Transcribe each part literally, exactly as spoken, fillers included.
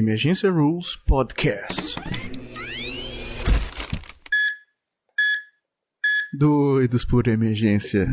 Emergência Rules Podcast. Doidos por emergência.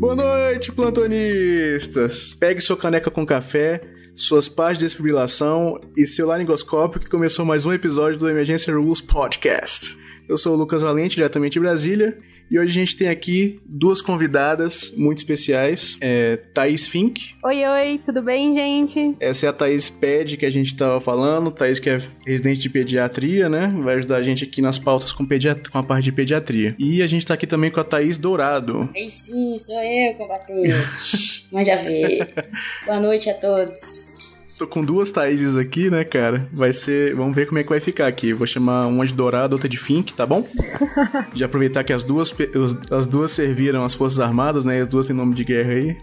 Boa noite, plantonistas. Pegue sua caneca com café, suas pás de desfibrilação e seu laringoscópio, que começou mais um episódio do Emergência Rules Podcast. Eu sou o Lucas Valente, diretamente de Brasília, e hoje a gente tem aqui duas convidadas muito especiais, é, Thaís Fink. Oi, oi, tudo bem, gente? Essa é a Thaís Ped que a gente estava falando, Thaís que é residente de pediatria, né? Vai ajudar a gente aqui nas pautas com, pediat- com a parte de pediatria. E a gente está aqui também com a Thaís Dourado. Ei, sim, sou eu, combatente. Mande a ver. Boa noite a todos. Tô com duas Thaises aqui, né, cara? Vai ser... Vamos ver como é que vai ficar aqui. Vou chamar uma de Dourado, outra de Fink, tá bom? Já aproveitar que as duas, as duas serviram as Forças Armadas, né? As duas em nome de guerra aí.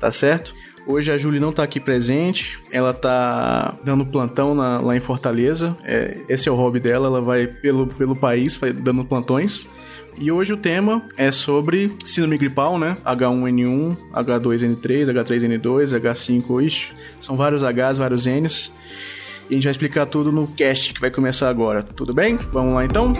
Tá certo? Hoje a Júlia não tá aqui presente, ela tá dando plantão na, lá em Fortaleza. É, esse é o hobby dela, ela vai pelo, pelo país vai dando plantões. E hoje o tema é sobre síndrome gripal, né? H um N um, H dois N três, H três N dois, H cinco, ixi, são vários Hs, vários Ns. E a gente vai explicar tudo no cast que vai começar agora, tudo bem? Vamos lá então?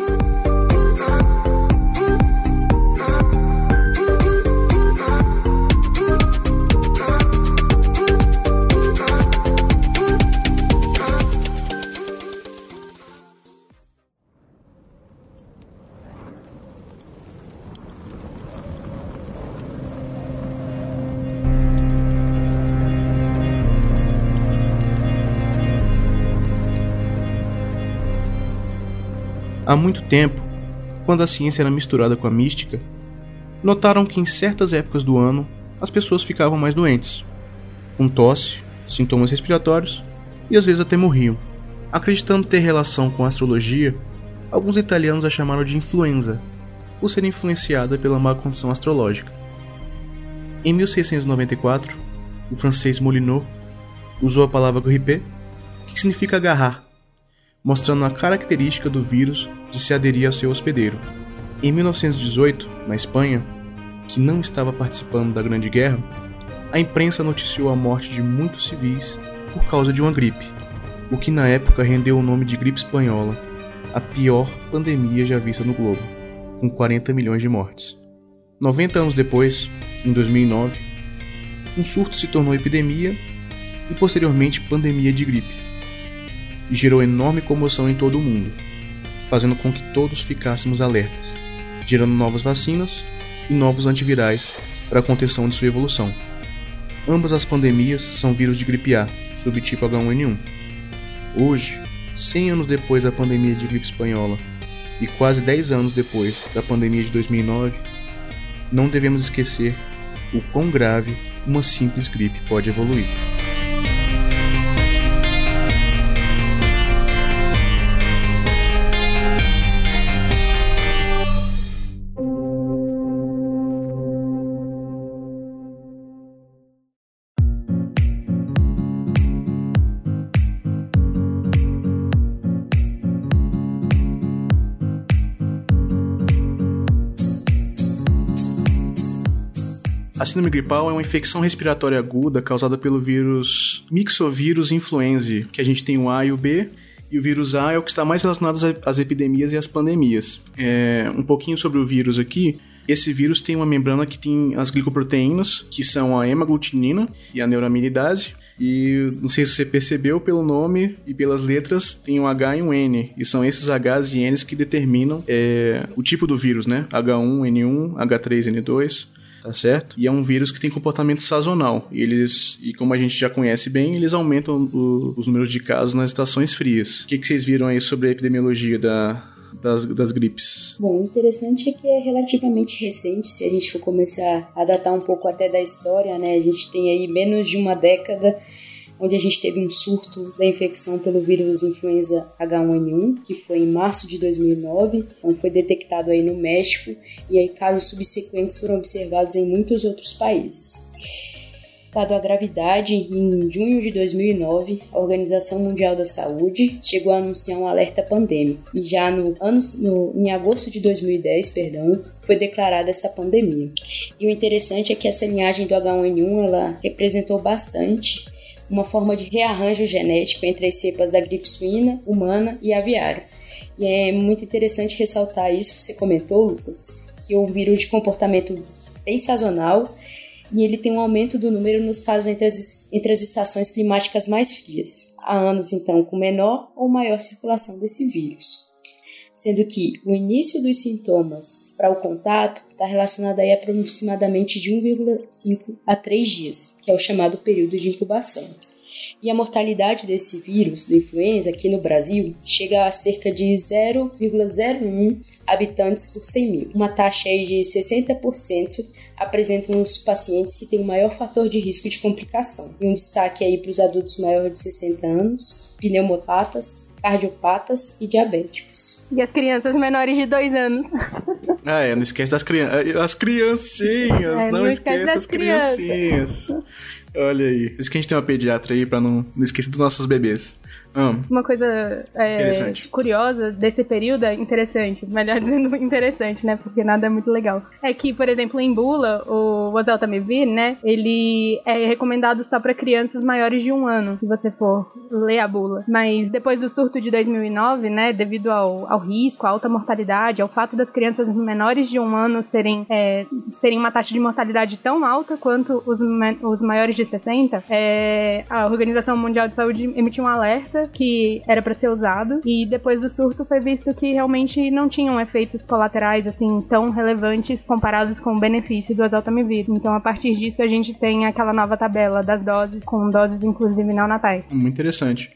Há muito tempo, quando a ciência era misturada com a mística, notaram que em certas épocas do ano as pessoas ficavam mais doentes, com tosse, sintomas respiratórios e às vezes até morriam. Acreditando ter relação com a astrologia, alguns italianos a chamaram de influenza, por ser influenciada pela má condição astrológica. Em mil seiscentos e noventa e quatro, o francês Molineaux usou a palavra grippe, que significa agarrar, mostrando a característica do vírus de se aderir ao seu hospedeiro. Em mil novecentos e dezoito, na Espanha, que não estava participando da Grande Guerra, a imprensa noticiou a morte de muitos civis por causa de uma gripe, o que na época rendeu o nome de gripe espanhola, a pior pandemia já vista no globo, com quarenta milhões de mortes. noventa anos depois, em dois mil e nove, um surto se tornou epidemia e posteriormente pandemia de gripe, e gerou enorme comoção em todo o mundo, fazendo com que todos ficássemos alertas, gerando novas vacinas e novos antivirais para a contenção de sua evolução. Ambas as pandemias são vírus de gripe A, subtipo H um N um. Hoje, cem anos depois da pandemia de gripe espanhola e quase dez anos depois da pandemia de dois mil e nove, não devemos esquecer o quão grave uma simples gripe pode evoluir. A síndrome gripal é uma infecção respiratória aguda causada pelo vírus mixovírus influenzae, que a gente tem o A e o B, e o vírus A é o que está mais relacionado às epidemias e às pandemias. É, um pouquinho sobre o vírus aqui. Esse vírus tem uma membrana que tem as glicoproteínas, que são a hemaglutinina e a neuraminidase, e não sei se você percebeu pelo nome e pelas letras, tem um H e um N, e são esses Hs e Ns que determinam é, o tipo do vírus, né? H um N um, H três N dois... Tá certo? E é um vírus que tem comportamento sazonal. E, eles, e como a gente já conhece bem, eles aumentam o, os números de casos nas estações frias. O que, que vocês viram aí sobre a epidemiologia da, das, das gripes? Bom, o interessante é que é relativamente recente, se a gente for começar a datar um pouco até da história, né? A gente tem aí menos de uma década onde a gente teve um surto da infecção pelo vírus influenza H um N um, que foi em março de dois mil e nove, então foi detectado aí no México, e aí casos subsequentes foram observados em muitos outros países. dado a gravidade, em junho de dois mil e nove, a Organização Mundial da Saúde chegou a anunciar um alerta pandêmico. E já no ano, no, em agosto de dois mil e dez, perdão, foi declarada essa pandemia. E o interessante é que essa linhagem do H um N um ela representou bastante uma forma de rearranjo genético entre as cepas da gripe suína, humana e aviária. E é muito interessante ressaltar isso que você comentou, Lucas, que é um vírus de comportamento bem sazonal e ele tem um aumento do número nos casos entre as, entre as estações climáticas mais frias. Há anos, então, com menor ou maior circulação desse vírus. Sendo que o início dos sintomas para o contato está relacionado aí a aproximadamente de um vírgula cinco a três dias, que é o chamado período de incubação. E a mortalidade desse vírus, da influenza, aqui no Brasil, chega a cerca de zero vírgula zero um habitantes por cem mil. Uma taxa aí de sessenta por cento apresentam os pacientes que têm o maior fator de risco de complicação. E um destaque aí para os adultos maiores de sessenta anos, pneumopatas, cardiopatas e diabéticos. E as crianças menores de dois anos. Ah, é, não esquece das crianças. As criancinhas, é, não, não esquece as criancinhas. Olha aí. Por isso que a gente tem uma pediatra aí, pra não, não esquecer dos nossos bebês. Hum. Uma coisa é, curiosa desse período, interessante, melhor dizendo interessante, né, porque nada é muito legal, é que, por exemplo, em bula, o Oseltamivir, né, ele é recomendado só para crianças maiores de um ano, se você for ler a bula. Mas depois do surto de dois mil e nove, né, devido ao, ao risco, à alta mortalidade, ao fato das crianças menores de um ano serem, é, terem uma taxa de mortalidade tão alta quanto os, os maiores de sessenta, é, a Organização Mundial de Saúde emitiu um alerta que era para ser usado, e depois do surto foi visto que realmente não tinham efeitos colaterais assim tão relevantes comparados com o benefício do Oseltamivir. Então, a partir disso, a gente tem aquela nova tabela das doses, com doses inclusive neonatais. Muito interessante.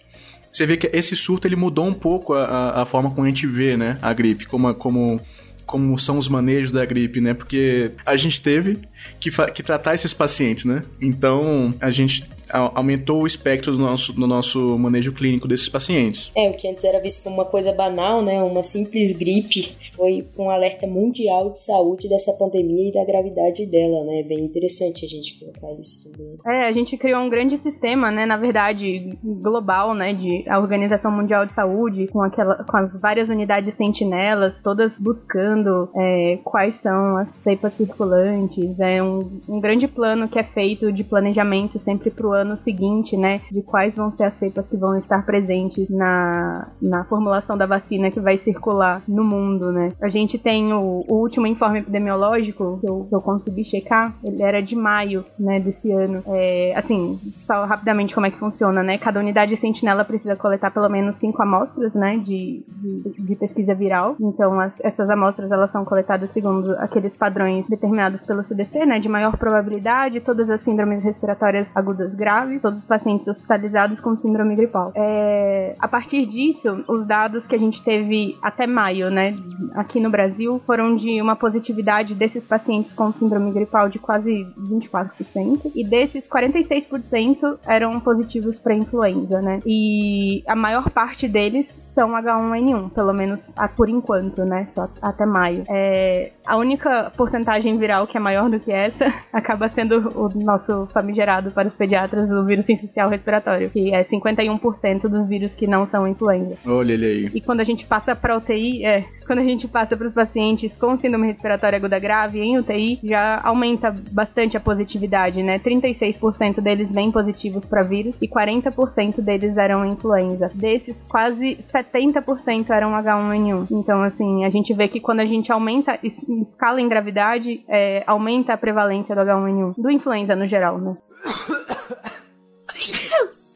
Você vê que esse surto ele mudou um pouco a, a, a forma como a gente vê, né, a gripe, como... como... como são os manejos da gripe, né? Porque a gente teve que, fa- que tratar esses pacientes, né? Então, a gente a- aumentou o espectro do nosso, do nosso manejo clínico desses pacientes. É, o que antes era visto como uma coisa banal, né? Uma simples gripe, foi um alerta mundial de saúde dessa pandemia e da gravidade dela, né? É bem interessante a gente colocar isso também. É, a gente criou um grande sistema, né? Na verdade, global, né? De a Organização Mundial de Saúde, com, aquela, com as várias unidades sentinelas, todas buscando É, quais são as cepas circulantes. É um, um grande plano que é feito de planejamento sempre pro ano seguinte, né, de quais vão ser as cepas que vão estar presentes na, na formulação da vacina que vai circular no mundo, né. A gente tem o, o último informe epidemiológico que eu, que eu consegui checar, ele era de maio, né, desse ano. É, assim, só rapidamente como é que funciona, né, cada unidade sentinela precisa coletar pelo menos cinco amostras, né, de, de, de pesquisa viral. Então, as, essas amostras elas são coletadas segundo aqueles padrões determinados pelo C D C, né, de maior probabilidade, todas as síndromes respiratórias agudas graves, todos os pacientes hospitalizados com síndrome gripal. É, a partir disso, os dados que a gente teve até maio, né, aqui no Brasil, foram de uma positividade desses pacientes com síndrome gripal de quase vinte e quatro por cento, e desses quarenta e seis por cento eram positivos para influenza, né, e a maior parte deles são H um N um, pelo menos por enquanto, né, só até maio. É, a única porcentagem viral que é maior do que essa acaba sendo o nosso famigerado para os pediatras do vírus sincicial respiratório, que é cinquenta e um por cento dos vírus que não são influenza. Olha ele aí. E quando a gente passa para U T I, é, quando a gente passa para os pacientes com síndrome respiratória aguda grave em U T I, já aumenta bastante a positividade, né? trinta e seis por cento deles vêm positivos para vírus e quarenta por cento deles eram influenza. Desses, quase setenta por cento eram H um N um. Então, assim, a gente vê que quando a gente aumenta, escala em gravidade, é, aumenta a prevalência do H um N um, do influenza no geral, né?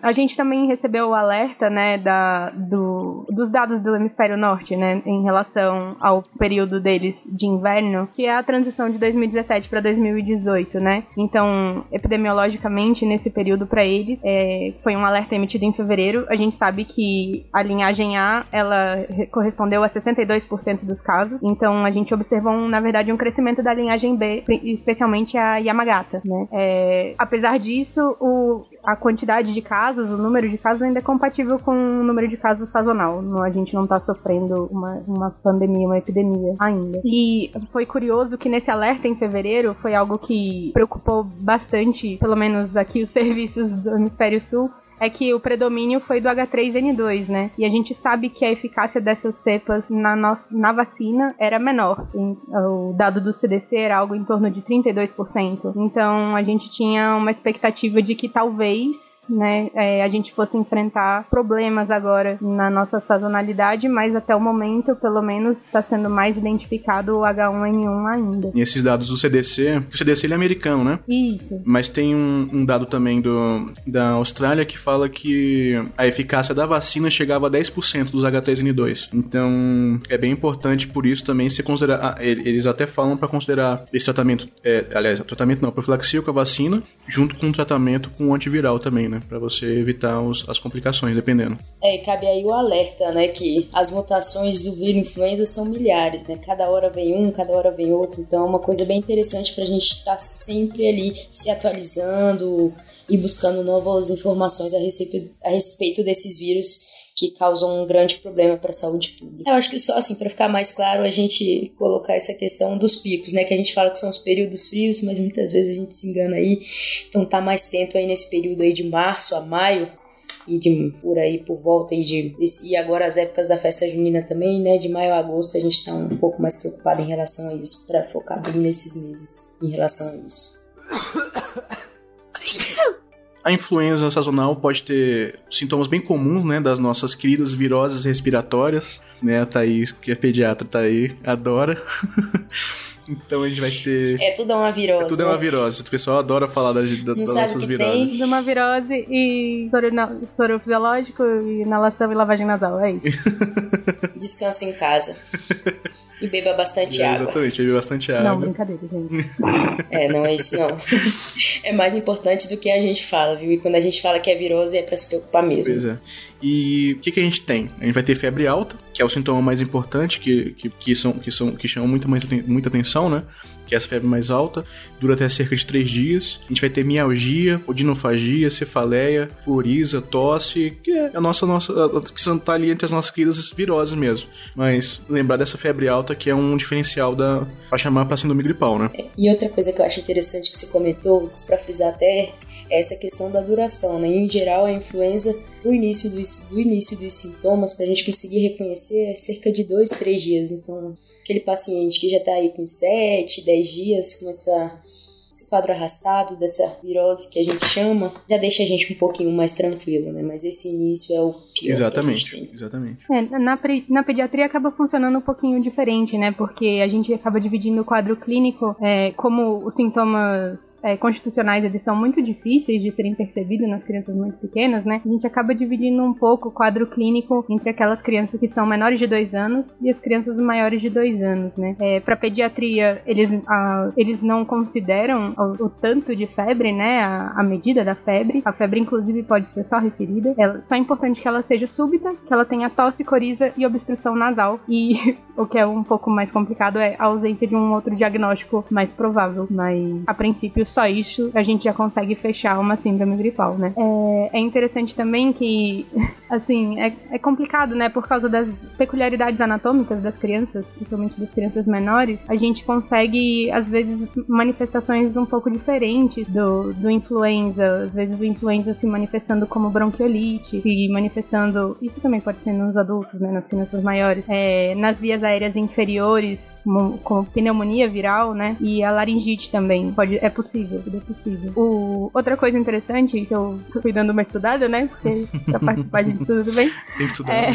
A gente também recebeu o alerta, né, da, do, dos dados do Hemisfério Norte, né, em relação ao período deles de inverno, que é a transição de dois mil e dezessete para dois mil e dezoito, né. Então, epidemiologicamente, nesse período para eles, é, foi um alerta emitido em fevereiro. A gente sabe que a linhagem A, ela correspondeu a sessenta e dois por cento dos casos. Então, a gente observou, na verdade, um crescimento da linhagem B, especialmente a Yamagata, né. É, apesar disso, o, a quantidade de casos, o número de casos ainda é compatível com o número de casos sazonais. internacional. A gente não tá sofrendo uma, uma pandemia, uma epidemia ainda. E foi curioso que nesse alerta em fevereiro foi algo que preocupou bastante, pelo menos aqui os serviços do Hemisfério Sul, é que o predomínio foi do H três N dois, né? E a gente sabe que a eficácia dessas cepas na, nossa, na vacina era menor. O dado do C D C era algo em torno de trinta e dois por cento. Então, a gente tinha uma expectativa de que talvez... Né, é, a gente fosse enfrentar problemas agora na nossa sazonalidade, mas até o momento, pelo menos, está sendo mais identificado o H um N um ainda. E esses dados do C D C, o C D C ele é americano, né? Isso. Mas tem um, um dado também do, da Austrália que fala que a eficácia da vacina chegava a dez por cento dos H três N dois. Então, é bem importante por isso também se considerar, ah, eles até falam para considerar esse tratamento, é, aliás, tratamento não, profilaxia com a vacina, junto com o tratamento com o antiviral também, né, para você evitar os, as complicações, dependendo. É, e cabe aí o alerta, né, que as mutações do vírus influenza são milhares, né, cada hora vem um, cada hora vem outro, então é uma coisa bem interessante pra gente estar tá sempre ali se atualizando e buscando novas informações a respeito, a respeito desses vírus que causam um grande problema para a saúde pública. Eu acho que só assim, para ficar mais claro, a gente colocar essa questão dos picos, né? Que a gente fala que são os períodos frios, mas muitas vezes a gente se engana aí. Então tá mais atento aí nesse período aí de março a maio e de, por aí, por volta aí de... E agora as épocas da festa junina também, né? De maio a agosto a gente está um pouco mais preocupado em relação a isso, para focar bem nesses meses em relação a isso. A influenza sazonal pode ter sintomas bem comuns, né, das nossas queridas viroses respiratórias, né, a Thaís, que é pediatra, tá aí, adora. Então a gente vai ter... É tudo uma virose. É tudo né? uma virose. O pessoal adora falar das, das nossas viroses. Não sabe que tem uma virose e soro fisiológico, inalação e lavagem nasal, é isso. Descansa em casa. E beba bastante é, água. Exatamente, beba bastante água. Não, brincadeira, gente. É, não é isso não. É mais importante do que a gente fala, viu? E quando a gente fala que é virose é pra se preocupar mesmo. Pois é. E o que, que a gente tem? A gente vai ter febre alta, que é o sintoma mais importante, que, que, que, são, que, são, que chama muito mais, muita atenção, né? Que é essa febre mais alta, dura até cerca de três dias. A gente vai ter mialgia, odinofagia, cefaleia, coriza, tosse, que é a nossa, nossa que está ali entre as nossas queridas viroses mesmo. Mas lembrar dessa febre alta que é um diferencial da, pra chamar pra síndrome gripal, né? E outra coisa que eu acho interessante que você comentou, pra frisar até, é essa questão da duração, né? Em geral, a influenza, o início dos, do início dos sintomas, pra gente conseguir reconhecer, é cerca de dois, três dias. Então, aquele paciente que já tá aí com sete, dez dias, com essa, esse quadro arrastado dessa virose que a gente chama, já deixa a gente um pouquinho mais tranquilo, né? Mas esse início é o pior. Exatamente, que a gente tem. Exatamente. É, na, na pediatria acaba funcionando um pouquinho diferente, né? Porque a gente acaba dividindo o quadro clínico, é, como os sintomas é, constitucionais, eles são muito difíceis de serem percebidos nas crianças muito pequenas, né? A gente acaba dividindo um pouco o quadro clínico entre aquelas crianças que são menores de dois anos e as crianças maiores de dois anos, né? É, pra pediatria, eles, a, eles não consideram O, o tanto de febre, né, a, a medida da febre. A febre, inclusive, pode ser só referida. Ela, só é importante que ela seja súbita, que ela tenha tosse, coriza e obstrução nasal. E o que é um pouco mais complicado é a ausência de um outro diagnóstico mais provável. Mas, a princípio, só isso a gente já consegue fechar uma síndrome gripal, né? É, é interessante também que, assim, é, é complicado, né, por causa das peculiaridades anatômicas das crianças, principalmente das crianças menores, a gente consegue, às vezes, manifestações um pouco diferente do, do influenza, às vezes o influenza se manifestando como bronquiolite, se manifestando, isso também pode ser nos adultos, né, nas crianças maiores, é, nas vias aéreas inferiores, como, como pneumonia viral, né, e a laringite também, pode, é possível, é possível. O, outra coisa interessante, que eu fui dando uma estudada, né, porque pra participar de tudo, tudo bem. Tem que estudar. É...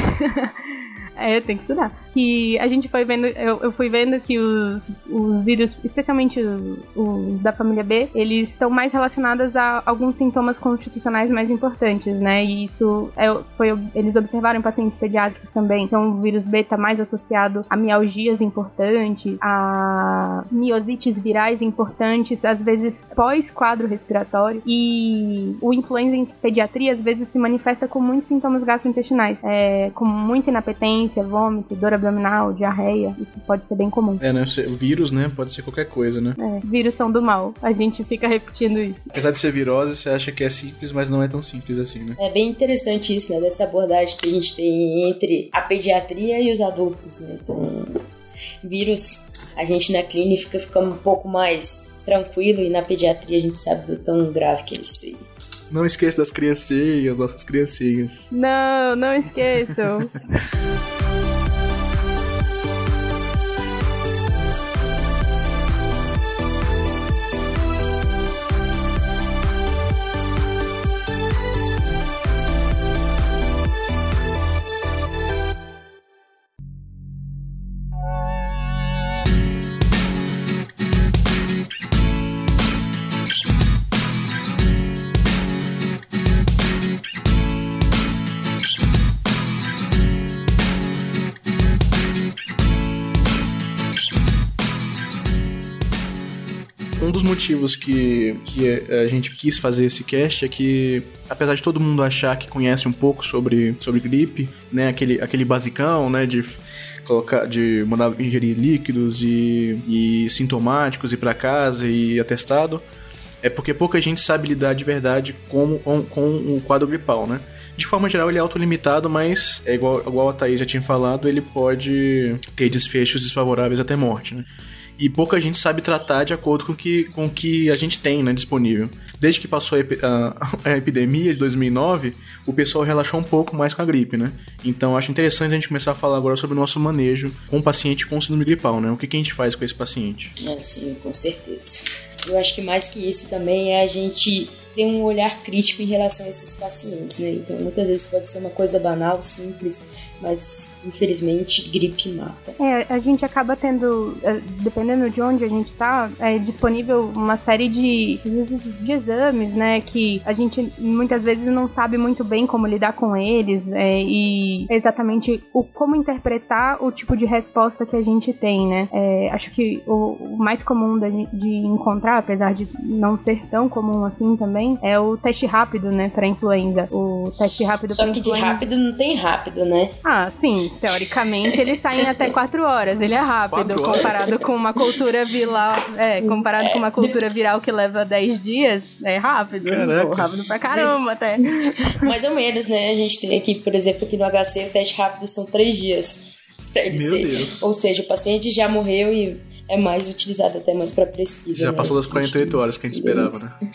É, eu tenho que estudar. Que a gente foi vendo, eu, eu fui vendo que os, os vírus, especialmente os da família B, eles estão mais relacionados a alguns sintomas constitucionais mais importantes, né? E isso é, foi, eles observaram em pacientes pediátricos também. Então o vírus B está mais associado a mialgias importantes, a miosites virais importantes, às vezes pós-quadro respiratório. E o influenza em pediatria às vezes se manifesta com muitos sintomas gastrointestinais, é, com muita inapetência, sonolência, vômito, dor abdominal, diarreia, isso pode ser bem comum. É, né? O vírus, né? Pode ser qualquer coisa, né? É, vírus são do mal. A gente fica repetindo isso. Apesar de ser virose, você acha que é simples, mas não é tão simples assim, né? É bem interessante isso, né? Dessa abordagem que a gente tem entre a pediatria e os adultos, né? Então, vírus, a gente na clínica fica um pouco mais tranquilo e na pediatria a gente sabe do tão grave que é isso aí. Não esqueça das criancinhas, nossas criancinhas. Não, não esqueçam. Motivos que, que a gente quis fazer esse cast é que, apesar de todo mundo achar que conhece um pouco sobre, sobre gripe, né, aquele, aquele basicão, né, de colocar, de mandar ingerir líquidos e, e sintomáticos, ir para casa e atestado, é porque pouca gente sabe lidar de verdade com, com, com o quadro gripal, né? De forma geral, ele é autolimitado, mas, é igual, igual a Thaís já tinha falado, ele pode ter desfechos desfavoráveis até morte, né? E pouca gente sabe tratar de acordo com que, o com que a gente tem, né, disponível. Desde que passou a, a, a epidemia de dois mil e nove, o pessoal relaxou um pouco mais com a gripe, né? Então, acho interessante a gente começar a falar agora sobre o nosso manejo com o paciente com síndrome gripal, né? O que, que a gente faz com esse paciente? É, sim, com certeza. Eu acho que mais que isso também é a gente ter um olhar crítico em relação a esses pacientes, né? Então, muitas vezes pode ser uma coisa banal, simples, mas, infelizmente, gripe mata. É, a gente acaba tendo, dependendo de onde a gente tá, é disponível uma série de, de exames, né? Que a gente, muitas vezes, não sabe muito bem como lidar com eles, é, e exatamente o, como interpretar o tipo de resposta que a gente tem, né? É, acho que o, o mais comum da, de encontrar, apesar de não ser tão comum assim também, é o teste rápido, né, pra influenza. O teste rápido Só pra que influenza. De rápido não tem rápido, né? Ah, sim. Teoricamente, eles saem até quatro horas. Ele é rápido, comparado com uma cultura viral. É, comparado é, com uma cultura de... viral que leva dez dias, é rápido. Pô, rápido pra caramba, até. Mais ou menos, né? A gente tem aqui, por exemplo, aqui no H C, o teste rápido são três dias. Pra ele Meu ser. Deus. Ou seja, o paciente já morreu e é mais utilizado até mais pra pesquisa. Já, né? Passou das quarenta e oito horas que a gente esperava, né?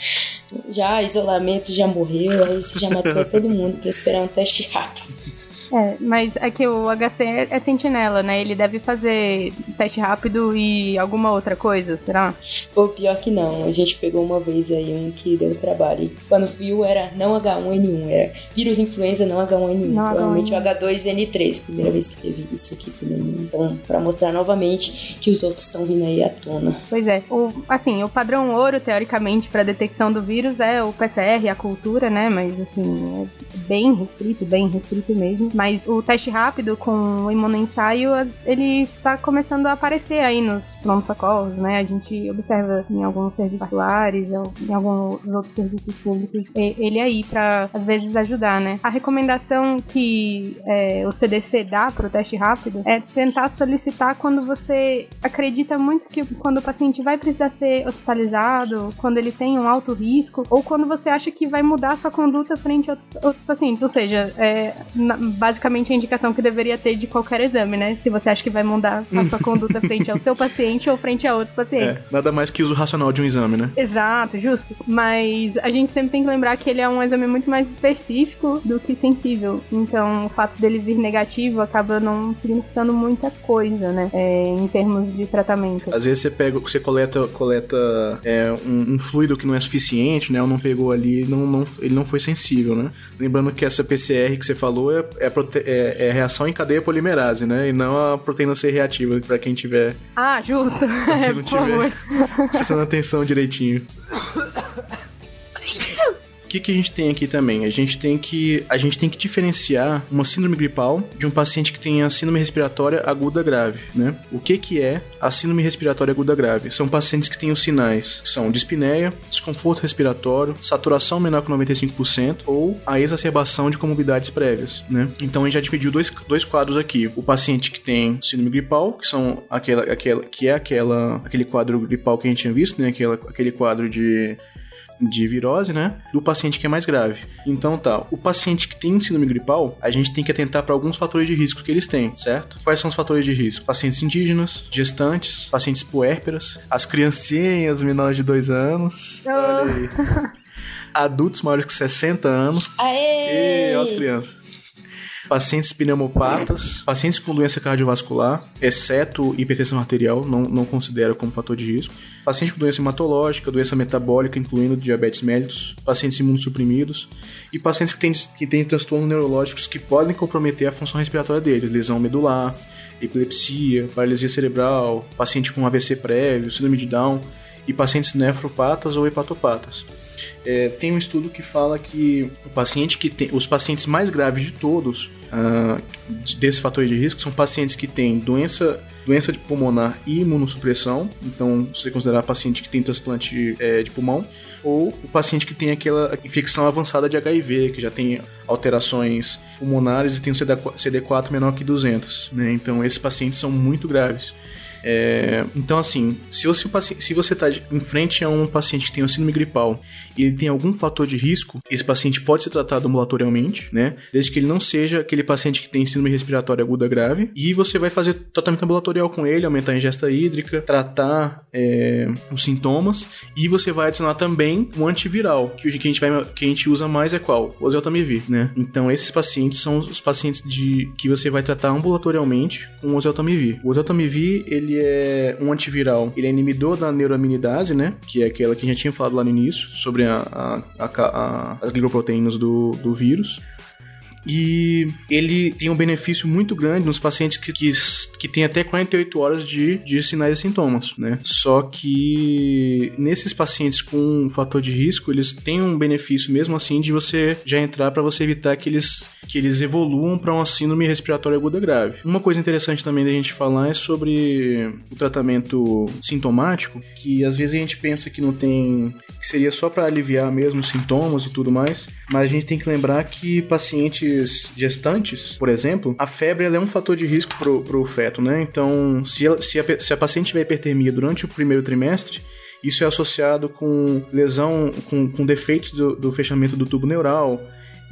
Já, isolamento, já morreu, aí você já matou todo mundo pra esperar um teste rápido. É, mas é que o H C é, é sentinela, né? Ele deve fazer teste rápido e alguma outra coisa, será? Ou pior que não, a gente pegou uma vez aí um que deu trabalho. E quando viu era não H um N um, era vírus influenza não H um N um. Não provavelmente H um N um. O H dois N três, primeira vez que teve isso aqui também. Então, pra mostrar novamente que os outros estão vindo aí à tona. Pois é, o, assim, o padrão ouro, teoricamente, pra detecção do vírus é o P C R, a cultura, né? Mas, assim, é bem restrito, bem restrito mesmo. Mas o teste rápido com o imunoensaio, ele está começando a aparecer aí nos pronto-socorros, né? A gente observa em alguns serviços particulares, em alguns outros serviços públicos, ele é aí para, às vezes, ajudar, né? A recomendação que é, o C D C dá para o teste rápido é tentar solicitar quando você acredita muito que quando o paciente vai precisar ser hospitalizado, quando ele tem um alto risco, ou quando você acha que vai mudar a sua conduta frente a outros pacientes. Ou seja, é, na, basicamente a indicação que deveria ter de qualquer exame, né? Se você acha que vai mudar a sua conduta frente ao seu paciente ou frente a outro paciente. É, nada mais que uso racional de um exame, né? Exato, justo. Mas a gente sempre tem que lembrar que ele é um exame muito mais específico do que sensível. Então, o fato dele vir negativo acaba não significando muita coisa, né? É, em termos de tratamento. Às vezes você pega, você coleta, coleta é, um, um fluido que não é suficiente, né? Ou não pegou ali, não, não, ele não foi sensível, né? Lembrando que essa P C R que você falou é, é É, é reação em cadeia polimerase, né? E não a proteína C reativa, pra quem tiver... Ah, justo! Pra quem não tiver prestando atenção direitinho. que, que a gente tem aqui também? A gente tem que, a gente tem que diferenciar uma síndrome gripal de um paciente que tenha síndrome respiratória aguda grave, né? O que que é a síndrome respiratória aguda grave? São pacientes que têm os sinais, que são dispneia, desconforto respiratório, saturação menor que noventa e cinco por cento ou a exacerbação de comorbidades prévias, né? Então a gente já dividiu dois, dois quadros aqui. O paciente que tem síndrome gripal, que são aquela, aquela, que é aquela, aquele quadro gripal que a gente tinha visto, né? Aquela, aquele quadro de... de virose, né? Do paciente que é mais grave. Então tá, o paciente que tem síndrome gripal, a gente tem que atentar para alguns fatores de risco que eles têm, certo? Quais são os fatores de risco? Pacientes indígenas, gestantes, pacientes puérperas, as criancinhas menores de dois anos, oh. Olha aí. Adultos maiores que sessenta anos. Aê! E olha as crianças. Pacientes pneumopatas, pacientes com doença cardiovascular, exceto hipertensão arterial, não, não considero como fator de risco, pacientes com doença hematológica, doença metabólica, incluindo diabetes mellitus, pacientes imunossuprimidos e pacientes que têm, que têm transtornos neurológicos que podem comprometer a função respiratória deles, lesão medular, epilepsia, paralisia cerebral, paciente com A V C prévio, síndrome de Down e pacientes nefropatas ou hepatopatas. É, tem um estudo que fala que, o paciente que tem, os pacientes mais graves de todos uh, desses fatores de risco são pacientes que têm doença, doença de pulmonar e imunossupressão, então você considerar paciente que tem transplante é, de pulmão, ou o paciente que tem aquela infecção avançada de H I V, que já tem alterações pulmonares e tem um C D quatro menor que duzentos, né? Então esses pacientes são muito graves. É, então assim, se você se você está em frente a um paciente que tem um síndrome gripal e ele tem algum fator de risco, esse paciente pode ser tratado ambulatorialmente, né? Desde que ele não seja aquele paciente que tem síndrome respiratória aguda grave, e você vai fazer tratamento ambulatorial com ele, aumentar a ingesta hídrica, tratar é, os sintomas, e você vai adicionar também um antiviral, que o que a gente vai, que a gente usa mais é qual? O Oseltamivir, né? Então esses pacientes são os pacientes de, que você vai tratar ambulatorialmente com o Oseltamivir. O Oseltamivir, ele é um antiviral, ele é inibidor da neuraminidase, né, que é aquela que a gente tinha falado lá no início, sobre a, a, a, a, as glicoproteínas do, do vírus, e ele tem um benefício muito grande nos pacientes que, que, que tem até quarenta e oito horas de, de sinais e sintomas, né, só que nesses pacientes com fator de risco, eles têm um benefício mesmo assim de você já entrar para você evitar que eles... que eles evoluam para uma síndrome respiratória aguda grave. Uma coisa interessante também da gente falar é sobre o tratamento sintomático, que às vezes a gente pensa que não tem, que seria só para aliviar mesmo os sintomas e tudo mais, mas a gente tem que lembrar que pacientes gestantes, por exemplo, a febre ela é um fator de risco para o feto, né? Então, se, ela, se, a, se a paciente tiver hipertermia durante o primeiro trimestre, isso é associado com lesão, com, com defeitos do, do fechamento do tubo neural,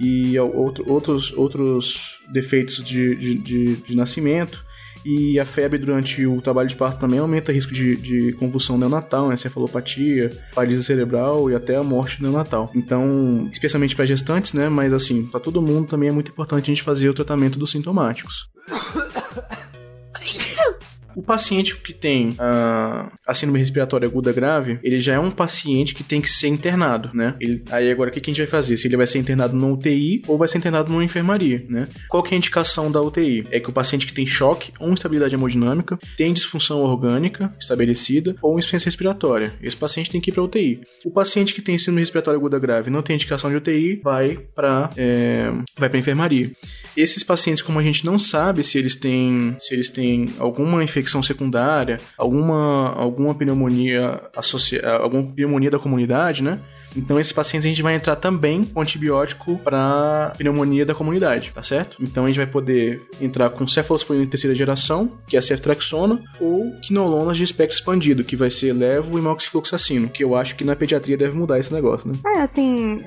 e outro, outros, outros defeitos de, de, de, de nascimento, e a febre durante o trabalho de parto também aumenta o risco de, de convulsão neonatal, né? Cefalopatia, paralisia cerebral e até a morte neonatal. Então, especialmente para gestantes, né? Mas assim, para todo mundo também é muito importante a gente fazer o tratamento dos sintomáticos. O paciente que tem a, a síndrome respiratória aguda grave, ele já é um paciente que tem que ser internado, né? Ele, aí agora, o que, que a gente vai fazer? Se ele vai ser internado na U T I ou vai ser internado numa enfermaria, né? Qual que é a indicação da U T I? É que o paciente que tem choque ou instabilidade hemodinâmica, tem disfunção orgânica estabelecida ou insuficiência respiratória. Esse paciente tem que ir para U T I. O paciente que tem síndrome respiratória aguda grave não tem indicação de U T I, vai para é, vai para enfermaria. Esses pacientes, como a gente não sabe se eles têm, se eles têm alguma enfermidade, infecção secundária, alguma, alguma pneumonia associada, alguma pneumonia da comunidade, né? Então, esses pacientes a gente vai entrar também com antibiótico para pneumonia da comunidade, tá certo? Então, a gente vai poder entrar com cefalosporina de terceira geração, que é a ceftraxona, ou quinolonas de espectro expandido, que vai ser levo e moxifloxacino, que eu acho que na pediatria deve mudar esse negócio, né? Ah, assim...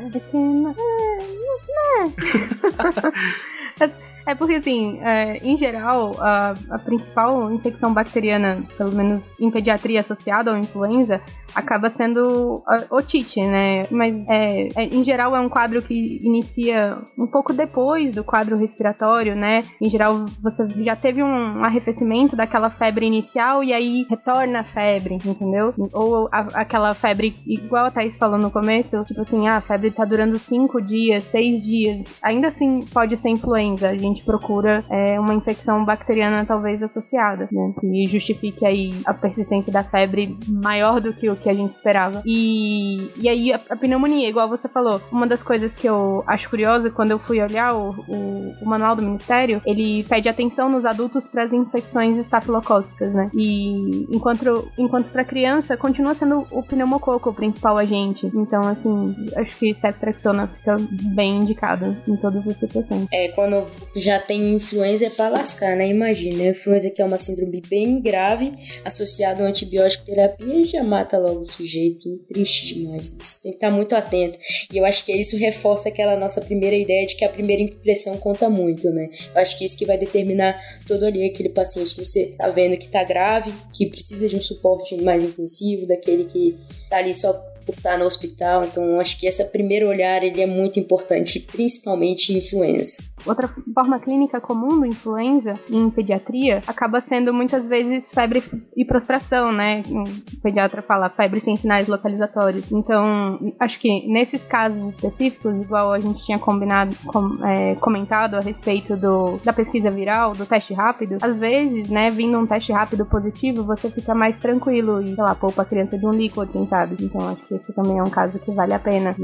É porque, assim, é, em geral, a, a principal infecção bacteriana, pelo menos em pediatria associada ao influenza, acaba sendo a otite, né? Mas, é, é, em geral, é um quadro que inicia um pouco depois do quadro respiratório, né? Em geral, você já teve um arrefecimento daquela febre inicial e aí retorna a febre, entendeu? Ou a, aquela febre, igual a Thaís falou no começo, tipo assim, ah, a febre tá durando cinco dias, seis dias. Ainda assim, pode ser influenza, a gente gente procura é, uma infecção bacteriana talvez associada, né? Que justifique aí a persistência da febre maior do que o que a gente esperava. E, e aí a, a pneumonia, igual você falou, uma das coisas que eu acho curiosa, quando eu fui olhar o, o, o manual do Ministério, ele pede atenção nos adultos para as infecções estafilocócicas, né? E enquanto, enquanto para criança, continua sendo o pneumococo o principal agente. Então, assim, acho que ceftriaxona fica bem indicada em todas as situações. É, quando já tem influenza é pra lascar, né? Imagina, a influenza que é uma síndrome bem grave, associada a antibiótico terapia, e já mata logo o sujeito. Triste demais. Isso tem que estar muito atento. E eu acho que isso reforça aquela nossa primeira ideia de que a primeira impressão conta muito, né? Eu acho que isso que vai determinar todo ali aquele paciente que você tá vendo que tá grave, que precisa de um suporte mais intensivo, daquele que tá ali só por estar no hospital. Então, acho que esse primeiro olhar ele é muito importante, principalmente em influenza. Outra forma clínica comum do influenza em pediatria acaba sendo muitas vezes febre e prostração, né? O pediatra fala febre sem sinais localizatórios. Então, acho que nesses casos específicos, igual a gente tinha combinado, com, é, comentado a respeito do, da pesquisa viral, do teste rápido, às vezes, né, vindo um teste rápido positivo, você fica mais tranquilo e, sei lá, poupa a criança de um líquido, quem sabe? Então, acho que esse também é um caso que vale a pena de,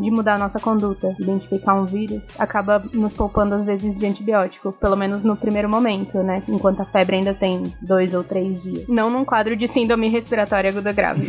de mudar a nossa conduta. Identificar um vírus acaba nos poupando às vezes de antibiótico, pelo menos no primeiro momento, né? Enquanto a febre ainda tem dois ou três dias. Não num quadro de síndrome respiratória aguda grave.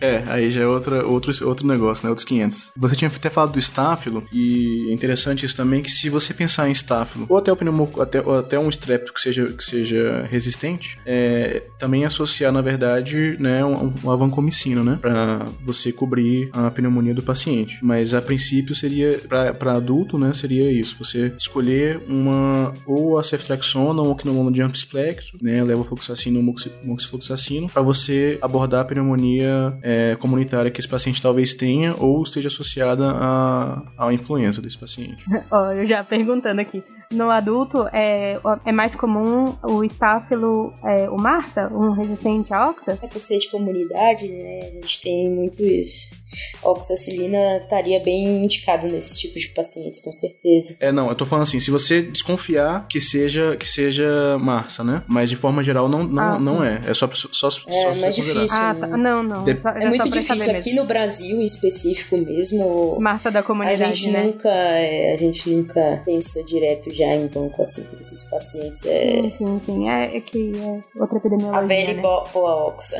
É, aí já é outra, outro, outro negócio, né? Outros quinhentos. Você tinha até falado do estáfilo, e é interessante isso também, que se você pensar em estáfilo, ou até o pneumoco, até, ou até um estrépito que seja, que seja resistente, é, também associar, na verdade, né, um, um vancomicina, né? Pra você cobrir a pneumonia do paciente. Mas a princípio seria, pra, pra adulto, né, seria isso. Você escolher uma, ou a ceftriaxona, ou o quinolona de amplo espectro, né, levofloxacino ou moxifloxacino, pra você abordar a pneumonia é, comunitária que esse paciente talvez tenha, ou esteja associada à, à influenza desse paciente. Ó, eu já perguntando aqui. No adulto, é, é mais comum o estáfilo, é, o MRSA, um resistente à oxa? É por ser de comunidade, né, a gente tem muito isso. Oxacilina estaria bem indicado nesse tipo de pacientes, com certeza. É, não, eu tô falando assim, se você desconfiar que seja, que seja MRSA, né? Mas de forma geral não, não, ah, não é. É só só, só É mais difícil. Ah, tá. Não, não. De... É muito difícil. Aqui no Brasil, em específico mesmo, MRSA da comunidade, a gente, né? nunca, a gente nunca pensa direto já, então, com assim, esses pacientes. É... Sim, sim, sim. É, é que é outra epidemiologia, a velha, né? Ou a oxa.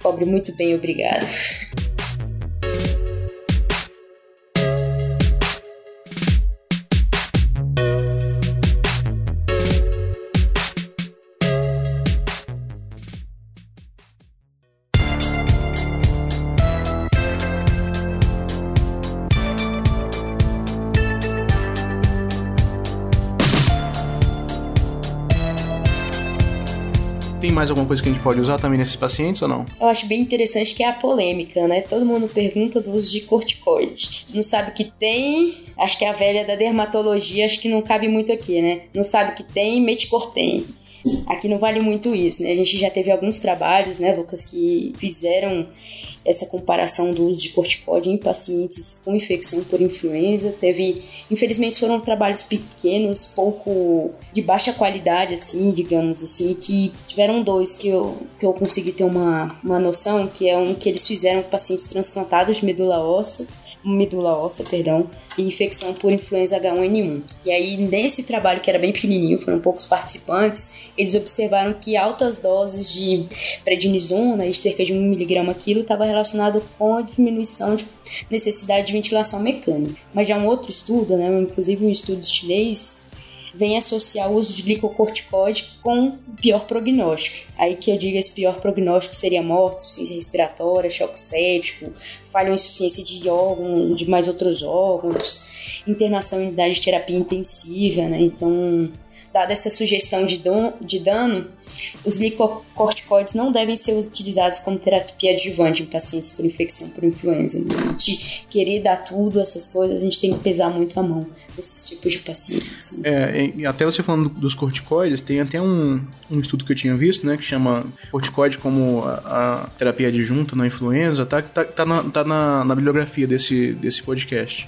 Cobre muito bem, obrigado. Mais alguma coisa que a gente pode usar também nesses pacientes ou não? Eu acho bem interessante que é a polêmica, né? Todo mundo pergunta do uso de corticoide. Não sabe o que tem, acho que é a velha da dermatologia, acho que não cabe muito aqui, né? Não sabe o que tem, meticortem. Aqui não vale muito isso, né? A gente já teve alguns trabalhos, né, Lucas, que fizeram essa comparação do uso de corticoide em pacientes com infecção por influenza. Teve, infelizmente, foram trabalhos pequenos, pouco de baixa qualidade, assim, digamos assim, que tiveram dois que eu, que eu consegui ter uma, uma noção, que é um que eles fizeram com pacientes transplantados de medula óssea, medula óssea, perdão, e infecção por influenza H um N um. E aí, nesse trabalho, que era bem pequenininho, foram poucos participantes, eles observaram que altas doses de prednisona, de cerca de um miligrama quilo, estava relacionado com a diminuição de necessidade de ventilação mecânica. Mas já um outro estudo, né, inclusive um estudo chinês, vem associar o uso de glicocorticoide com pior prognóstico. Aí que eu digo, esse pior prognóstico seria morte, insuficiência respiratória, choque séptico, falha ou insuficiência de órgão, de mais outros órgãos, internação em unidade de terapia intensiva, né? Então, dada essa sugestão de, dono, de dano, os glicocorticoides não devem ser utilizados como terapia adjuvante em pacientes por infecção por influenza. Então, a gente querer dar tudo, essas coisas, a gente tem que pesar muito a mão nesses tipos de pacientes. É, até você falando dos corticoides, tem até um, um estudo que eu tinha visto, né, que chama corticoide como a, a terapia adjunta na influenza, tá, tá, tá, na, tá na, na bibliografia desse, desse podcast.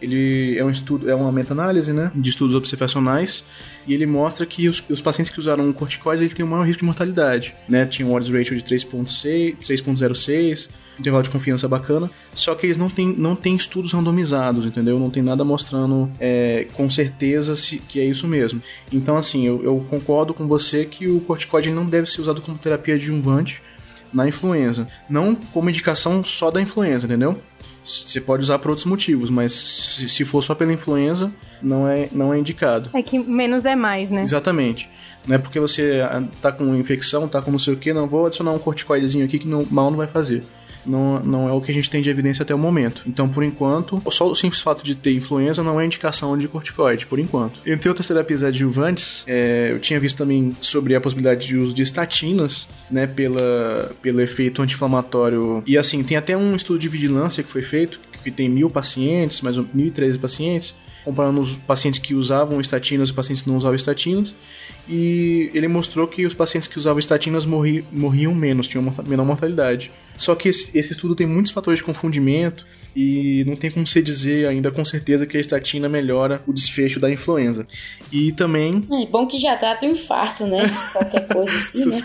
Ele é um estudo, é uma meta-análise, né, de estudos observacionais, e ele mostra que os, os pacientes que usaram corticoides, ele tem um maior risco de mortalidade, né? Tinha um odds ratio de três vírgula seis, um intervalo de confiança bacana, só que eles não têm não tem estudos randomizados, entendeu? Não tem nada mostrando é, com certeza se, que é isso mesmo. Então, assim, eu, eu concordo com você que o corticoide ele não deve ser usado como terapia adjuvante na influenza, não como indicação só da influenza, entendeu? Você pode usar por outros motivos, mas se for só pela influenza, não é, não é indicado. É que menos é mais, né? Exatamente. Não é porque você tá com infecção, tá com não sei o que, não vou adicionar um corticoidezinho aqui que não, mal não vai fazer. Não, não é o que a gente tem de evidência até o momento. Então, por enquanto, só o simples fato de ter influenza não é indicação de corticoide, por enquanto. Entre outras terapias adjuvantes, é, eu tinha visto também sobre a possibilidade de uso de estatinas, né, pela, pelo efeito anti-inflamatório. E assim, tem até um estudo de vigilância que foi feito, que tem mil pacientes, mais ou menos mil e treze pacientes, comparando os pacientes que usavam estatinas e os pacientes que não usavam estatinas, e ele mostrou que os pacientes que usavam estatinas morri, morriam menos, tinham menor mortalidade. Só que esse, esse estudo tem muitos fatores de confundimento e não tem como se dizer ainda com certeza que a estatina melhora o desfecho da influenza. E também... É bom que já trata o infarto, né? Qualquer coisa assim, né?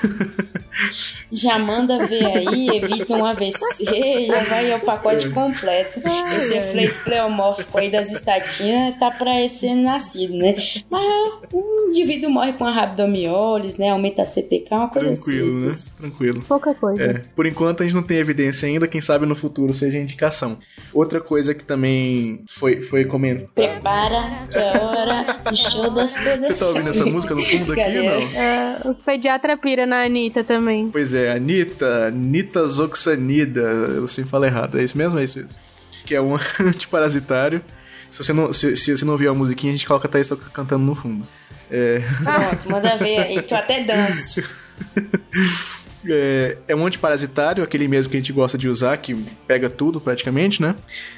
Já manda ver aí, evita um A V C, já vai ao pacote completo. Esse efeito pleomórfico aí das estatinas tá pra ser nascido, né? Mas um indivíduo morre com a rabdomiólise, né? Aumenta a C P K, uma coisa assim. Tranquilo, né? Tranquilo. Pouca coisa. É. Por enquanto a gente não tem evidência ainda, quem sabe no futuro seja indicação. Outra coisa que também foi, foi comentada. Prepara, que é hora de show das pedras. Você tá ouvindo essa música no fundo aqui ou não? Uh, o pediatra pira na Anitta também. Pois é, Anitta, Anitta Zoxanida, eu sempre falo errado, é isso mesmo? É isso mesmo. Que é um antiparasitário. Se você não, se, se você não viu a musiquinha, a gente coloca a Thaís cantando no fundo. É... Pronto, manda ver aí, que eu até danço. É, é um antiparasitário, aquele mesmo que a gente gosta de usar, que pega tudo praticamente, né?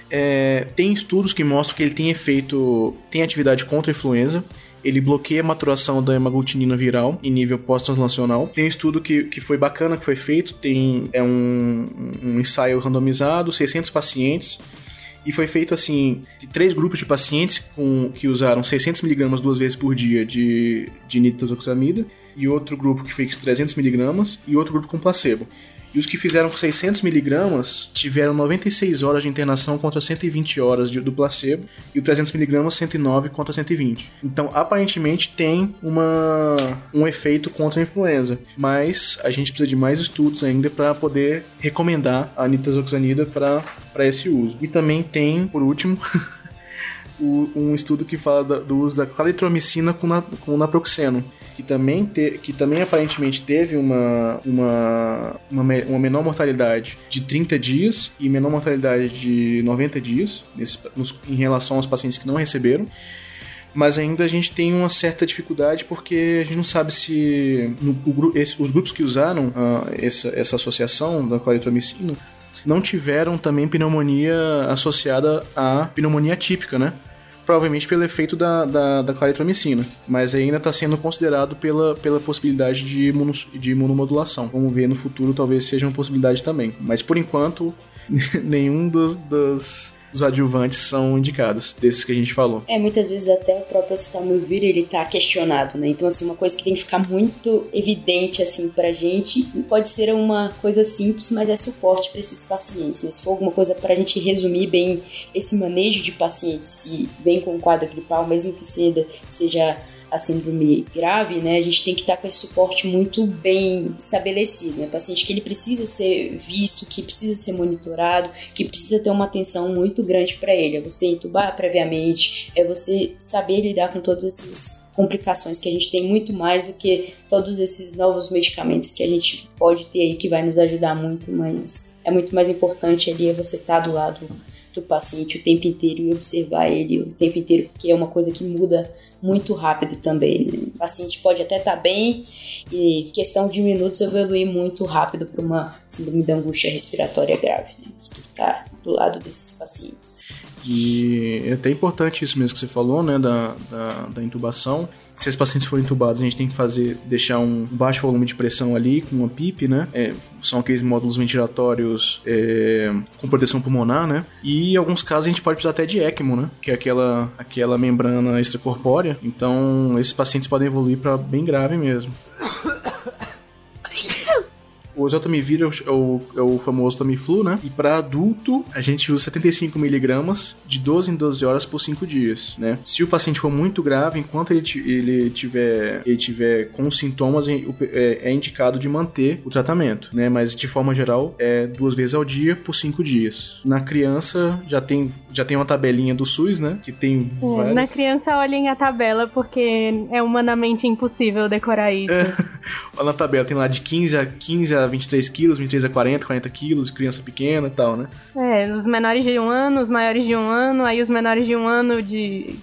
É, tem estudos que mostram que ele tem efeito, tem atividade contra a influenza, ele bloqueia a maturação da hemaglutinina viral em nível pós-translacional. Tem um estudo que, que foi bacana, que foi feito, tem, é um, um ensaio randomizado, seiscentos pacientes, e foi feito assim, de três grupos de pacientes com, que usaram seiscentos miligramas duas vezes por dia de, de nitazoxamida, e outro grupo que fez trezentos miligramas, e outro grupo com placebo. E os que fizeram com seiscentos miligramas tiveram noventa e seis horas de internação contra cento e vinte horas de, do placebo, e o trezentos miligramas, cento e nove contra cento e vinte. Então, aparentemente, tem uma, um efeito contra a influenza, mas a gente precisa de mais estudos ainda para poder recomendar a nitazoxanida para esse uso. E também tem, por último... um estudo que fala do uso da claritromicina com, na, com naproxeno, que também, te, que também aparentemente teve uma, uma, uma, me, uma menor mortalidade de trinta dias e menor mortalidade de noventa dias nesse, nos, em relação aos pacientes que não receberam. Mas ainda a gente tem uma certa dificuldade porque a gente não sabe se no, o, esse, os grupos que usaram uh, essa, essa associação da claritromicina não tiveram também pneumonia associada à pneumonia atípica, né? Provavelmente pelo efeito da, da, da claritromicina, mas ainda está sendo considerado pela, pela possibilidade de, imuno, de imunomodulação. Vamos ver no futuro, talvez seja uma possibilidade também. Mas por enquanto, nenhum dos, dos, dos adjuvantes são indicados, desses que a gente falou. É, muitas vezes até o próprio oseltamivir, ele está questionado, né? Então, assim, uma coisa que tem que ficar muito evidente, assim, pra gente, não pode ser uma coisa simples, mas é suporte para esses pacientes, né? Se for alguma coisa pra gente resumir bem esse manejo de pacientes que vem com quadro gripal, mesmo que cedo, seja a síndrome grave, né, a gente tem que estar com esse suporte muito bem estabelecido, né, paciente que ele precisa ser visto, que precisa ser monitorado, que precisa ter uma atenção muito grande para ele, é você entubar previamente, é você saber lidar com todas essas complicações que a gente tem muito mais do que todos esses novos medicamentos que a gente pode ter aí, que vai nos ajudar muito, mas é muito mais importante ali é você estar do lado do paciente o tempo inteiro e observar ele o tempo inteiro, porque é uma coisa que muda muito rápido também, né? O paciente pode até estar bem e questão de minutos evoluir muito rápido para uma síndrome de angústia respiratória grave, né? Você tem que estar do lado desses pacientes. E é até importante isso mesmo que você falou, né, da, da, da intubação. se esses pacientes forem intubados, a gente tem que fazer, deixar um baixo volume de pressão ali, com uma P I P, né? É, são aqueles módulos ventilatórios é, com proteção pulmonar, né? E em alguns casos a gente pode precisar até de ECMO, né? Que é aquela, aquela membrana extracorpórea. Então, esses pacientes podem evoluir para bem grave mesmo. O Oseltamivir é o, é o famoso Tamiflu, né? E para adulto, a gente usa setenta e cinco miligramas de doze em doze horas por cinco dias, né? Se o paciente for muito grave, enquanto ele, ele, tiver, ele tiver com sintomas, é indicado de manter o tratamento, né? Mas de forma geral, é duas vezes ao dia por cinco dias. Na criança, já tem, já tem uma tabelinha do SUS, né? Que tem é, várias... Na criança, olhem a tabela, porque é humanamente impossível decorar isso. É. Olha na tabela, tem lá de quinze a quinze a vinte e três quilos, vinte e três a quarenta, quarenta quilos, criança pequena e tal, né? É, os menores de um ano, os maiores de um ano, aí os menores de um ano de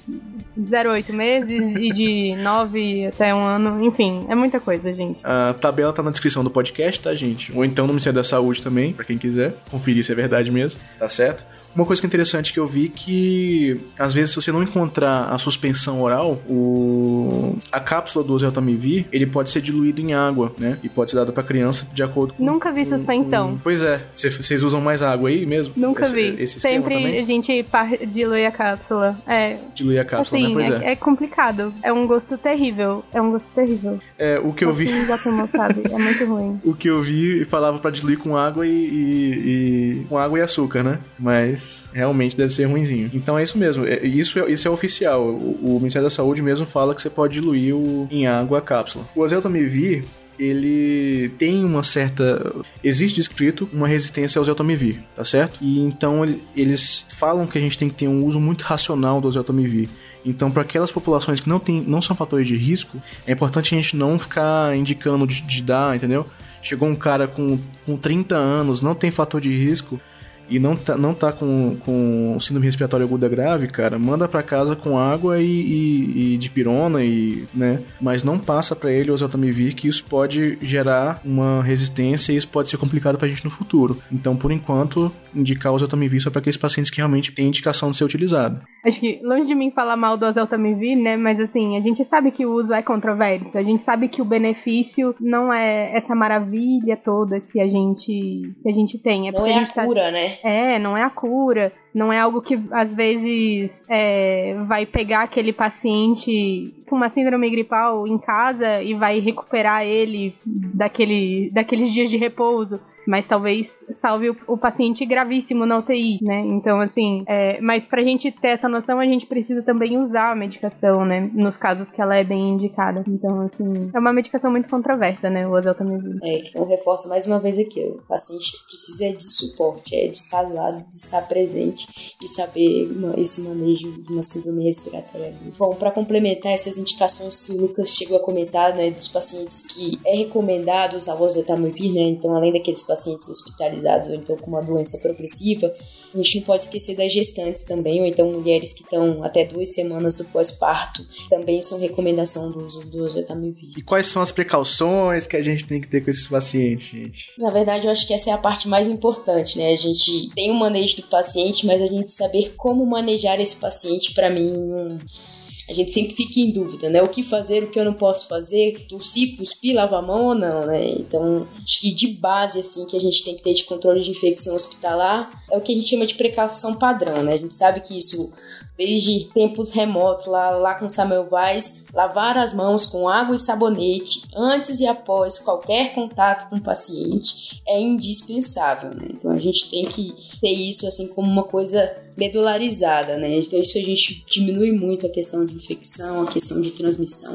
zero a oito meses e de nove até um ano, enfim, é muita coisa, gente. A tabela tá na descrição do podcast, tá, gente? Ou então no Ministério da Saúde também, pra quem quiser conferir se é verdade mesmo, tá certo? Uma coisa que é interessante que eu vi que, às vezes, se você não encontrar a suspensão oral, o... a cápsula do Oseltamivir, ele pode ser diluído em água, né? E pode ser dado pra criança de acordo com... Nunca vi suspensão. Com, com... Pois é. Vocês usam mais água aí mesmo? Nunca esse, vi. Esse sempre a gente dilui a cápsula. É. Dilui a cápsula, assim, né? Pois é, é. É complicado. É um gosto terrível. É um gosto terrível. É, o que eu, eu vi... Sabe? É muito ruim. O que eu vi falava pra diluir com água e... e, e... com água e açúcar, né? Mas... realmente deve ser ruinzinho. Então é isso mesmo. É, isso, é, isso é oficial. O, o Ministério da Saúde mesmo fala que você pode diluir o, em água a cápsula. O Oseltamivir, ele tem uma certa... Existe descrito uma resistência ao Oseltamivir, tá certo? E então ele, eles falam que a gente tem que ter um uso muito racional do Oseltamivir. Então, para aquelas populações que não, tem, não são fatores de risco, é importante a gente não ficar indicando de, de dar, entendeu? Chegou um cara com, com trinta anos, não tem fator de risco, e não tá, não tá com, com síndrome respiratória aguda grave, cara, manda pra casa com água e, e, e dipirona, e, né, mas não passa pra ele o Oseltamivir, que isso pode gerar uma resistência e isso pode ser complicado pra gente no futuro. Então, por enquanto, indicar o Oseltamivir só pra aqueles pacientes que realmente têm indicação de ser utilizado. Acho que, longe de mim falar mal do Oseltamivir, né, mas assim, a gente sabe que o uso é controverso, a gente sabe que o benefício não é essa maravilha toda que a gente, que a gente tem. É porque não é a, a cura, tá... né? É, não é a cura, não é algo que às vezes é, vai pegar aquele paciente com uma síndrome gripal em casa e vai recuperar ele daquele, daqueles dias de repouso, mas talvez salve o, o paciente gravíssimo na U T I, né? Então, assim, é, mas pra gente ter essa noção, a gente precisa também usar a medicação, né? Nos casos que ela é bem indicada. Então, assim, é uma medicação muito controversa, né? O Oseltamivir. É, eu reforço mais uma vez aqui, o paciente precisa de suporte, é de estar do lado, de estar presente e saber uma, esse manejo de uma síndrome respiratória. Bom, pra complementar essas indicações que o Lucas chegou a comentar, né? Dos pacientes que é recomendado usar o Oseltamivir, né? Então, além daqueles pacientes pacientes hospitalizados ou então com uma doença progressiva, a gente não pode esquecer das gestantes também, ou então mulheres que estão até duas semanas do pós-parto, também são recomendação do uso do Oseltamivir. E quais são as precauções que a gente tem que ter com esses pacientes, gente? Na verdade, eu acho que essa é a parte mais importante, né? A gente tem o manejo do paciente, mas a gente saber como manejar esse paciente, para mim, um... a gente sempre fica em dúvida, né? O que fazer, o que eu não posso fazer, tossir, cuspir, lavar a mão ou não, né? Então, acho que de base, assim, que a gente tem que ter de controle de infecção hospitalar é o que a gente chama de precaução padrão, né? A gente sabe que isso, desde tempos remotos, lá, lá com Samuel Weiss, lavar as mãos com água e sabonete antes e após qualquer contato com o paciente é indispensável, né? Então, a gente tem que ter isso, assim, como uma coisa... medularizada, né? Então isso a gente diminui muito a questão de infecção, a questão de transmissão,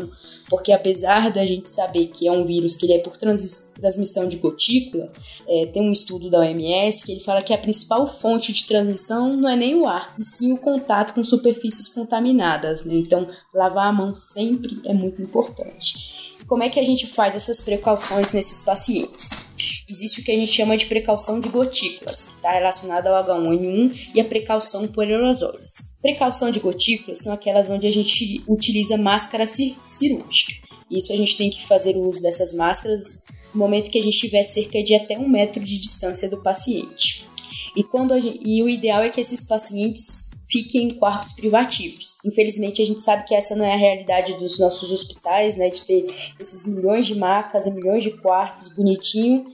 porque apesar da gente saber que é um vírus que ele é por trans, transmissão de gotícula, é, tem um estudo da O M S que ele fala que a principal fonte de transmissão não é nem o ar, e sim o contato com superfícies contaminadas, né? Então lavar a mão sempre é muito importante. Como é que a gente faz essas precauções nesses pacientes? Existe o que a gente chama de precaução de gotículas, que está relacionada ao H um N um, e a precaução por aerosóis. Precaução de gotículas são aquelas onde a gente utiliza máscara cirúrgica. Isso a gente tem que fazer o uso dessas máscaras no momento que a gente tiver cerca de até um metro de distância do paciente. E, quando a gente, e o ideal é que esses pacientes fiquem em quartos privativos. Infelizmente, a gente sabe que essa não é a realidade dos nossos hospitais, né, de ter esses milhões de macas e milhões de quartos bonitinho,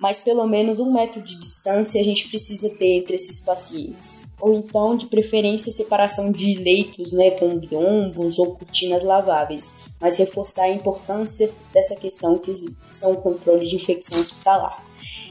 mas pelo menos um metro de distância a gente precisa ter entre esses pacientes. Ou então, de preferência, separação de leitos, né, com biombos ou cortinas laváveis, mas reforçar a importância dessa questão que são o controle de infecção hospitalar.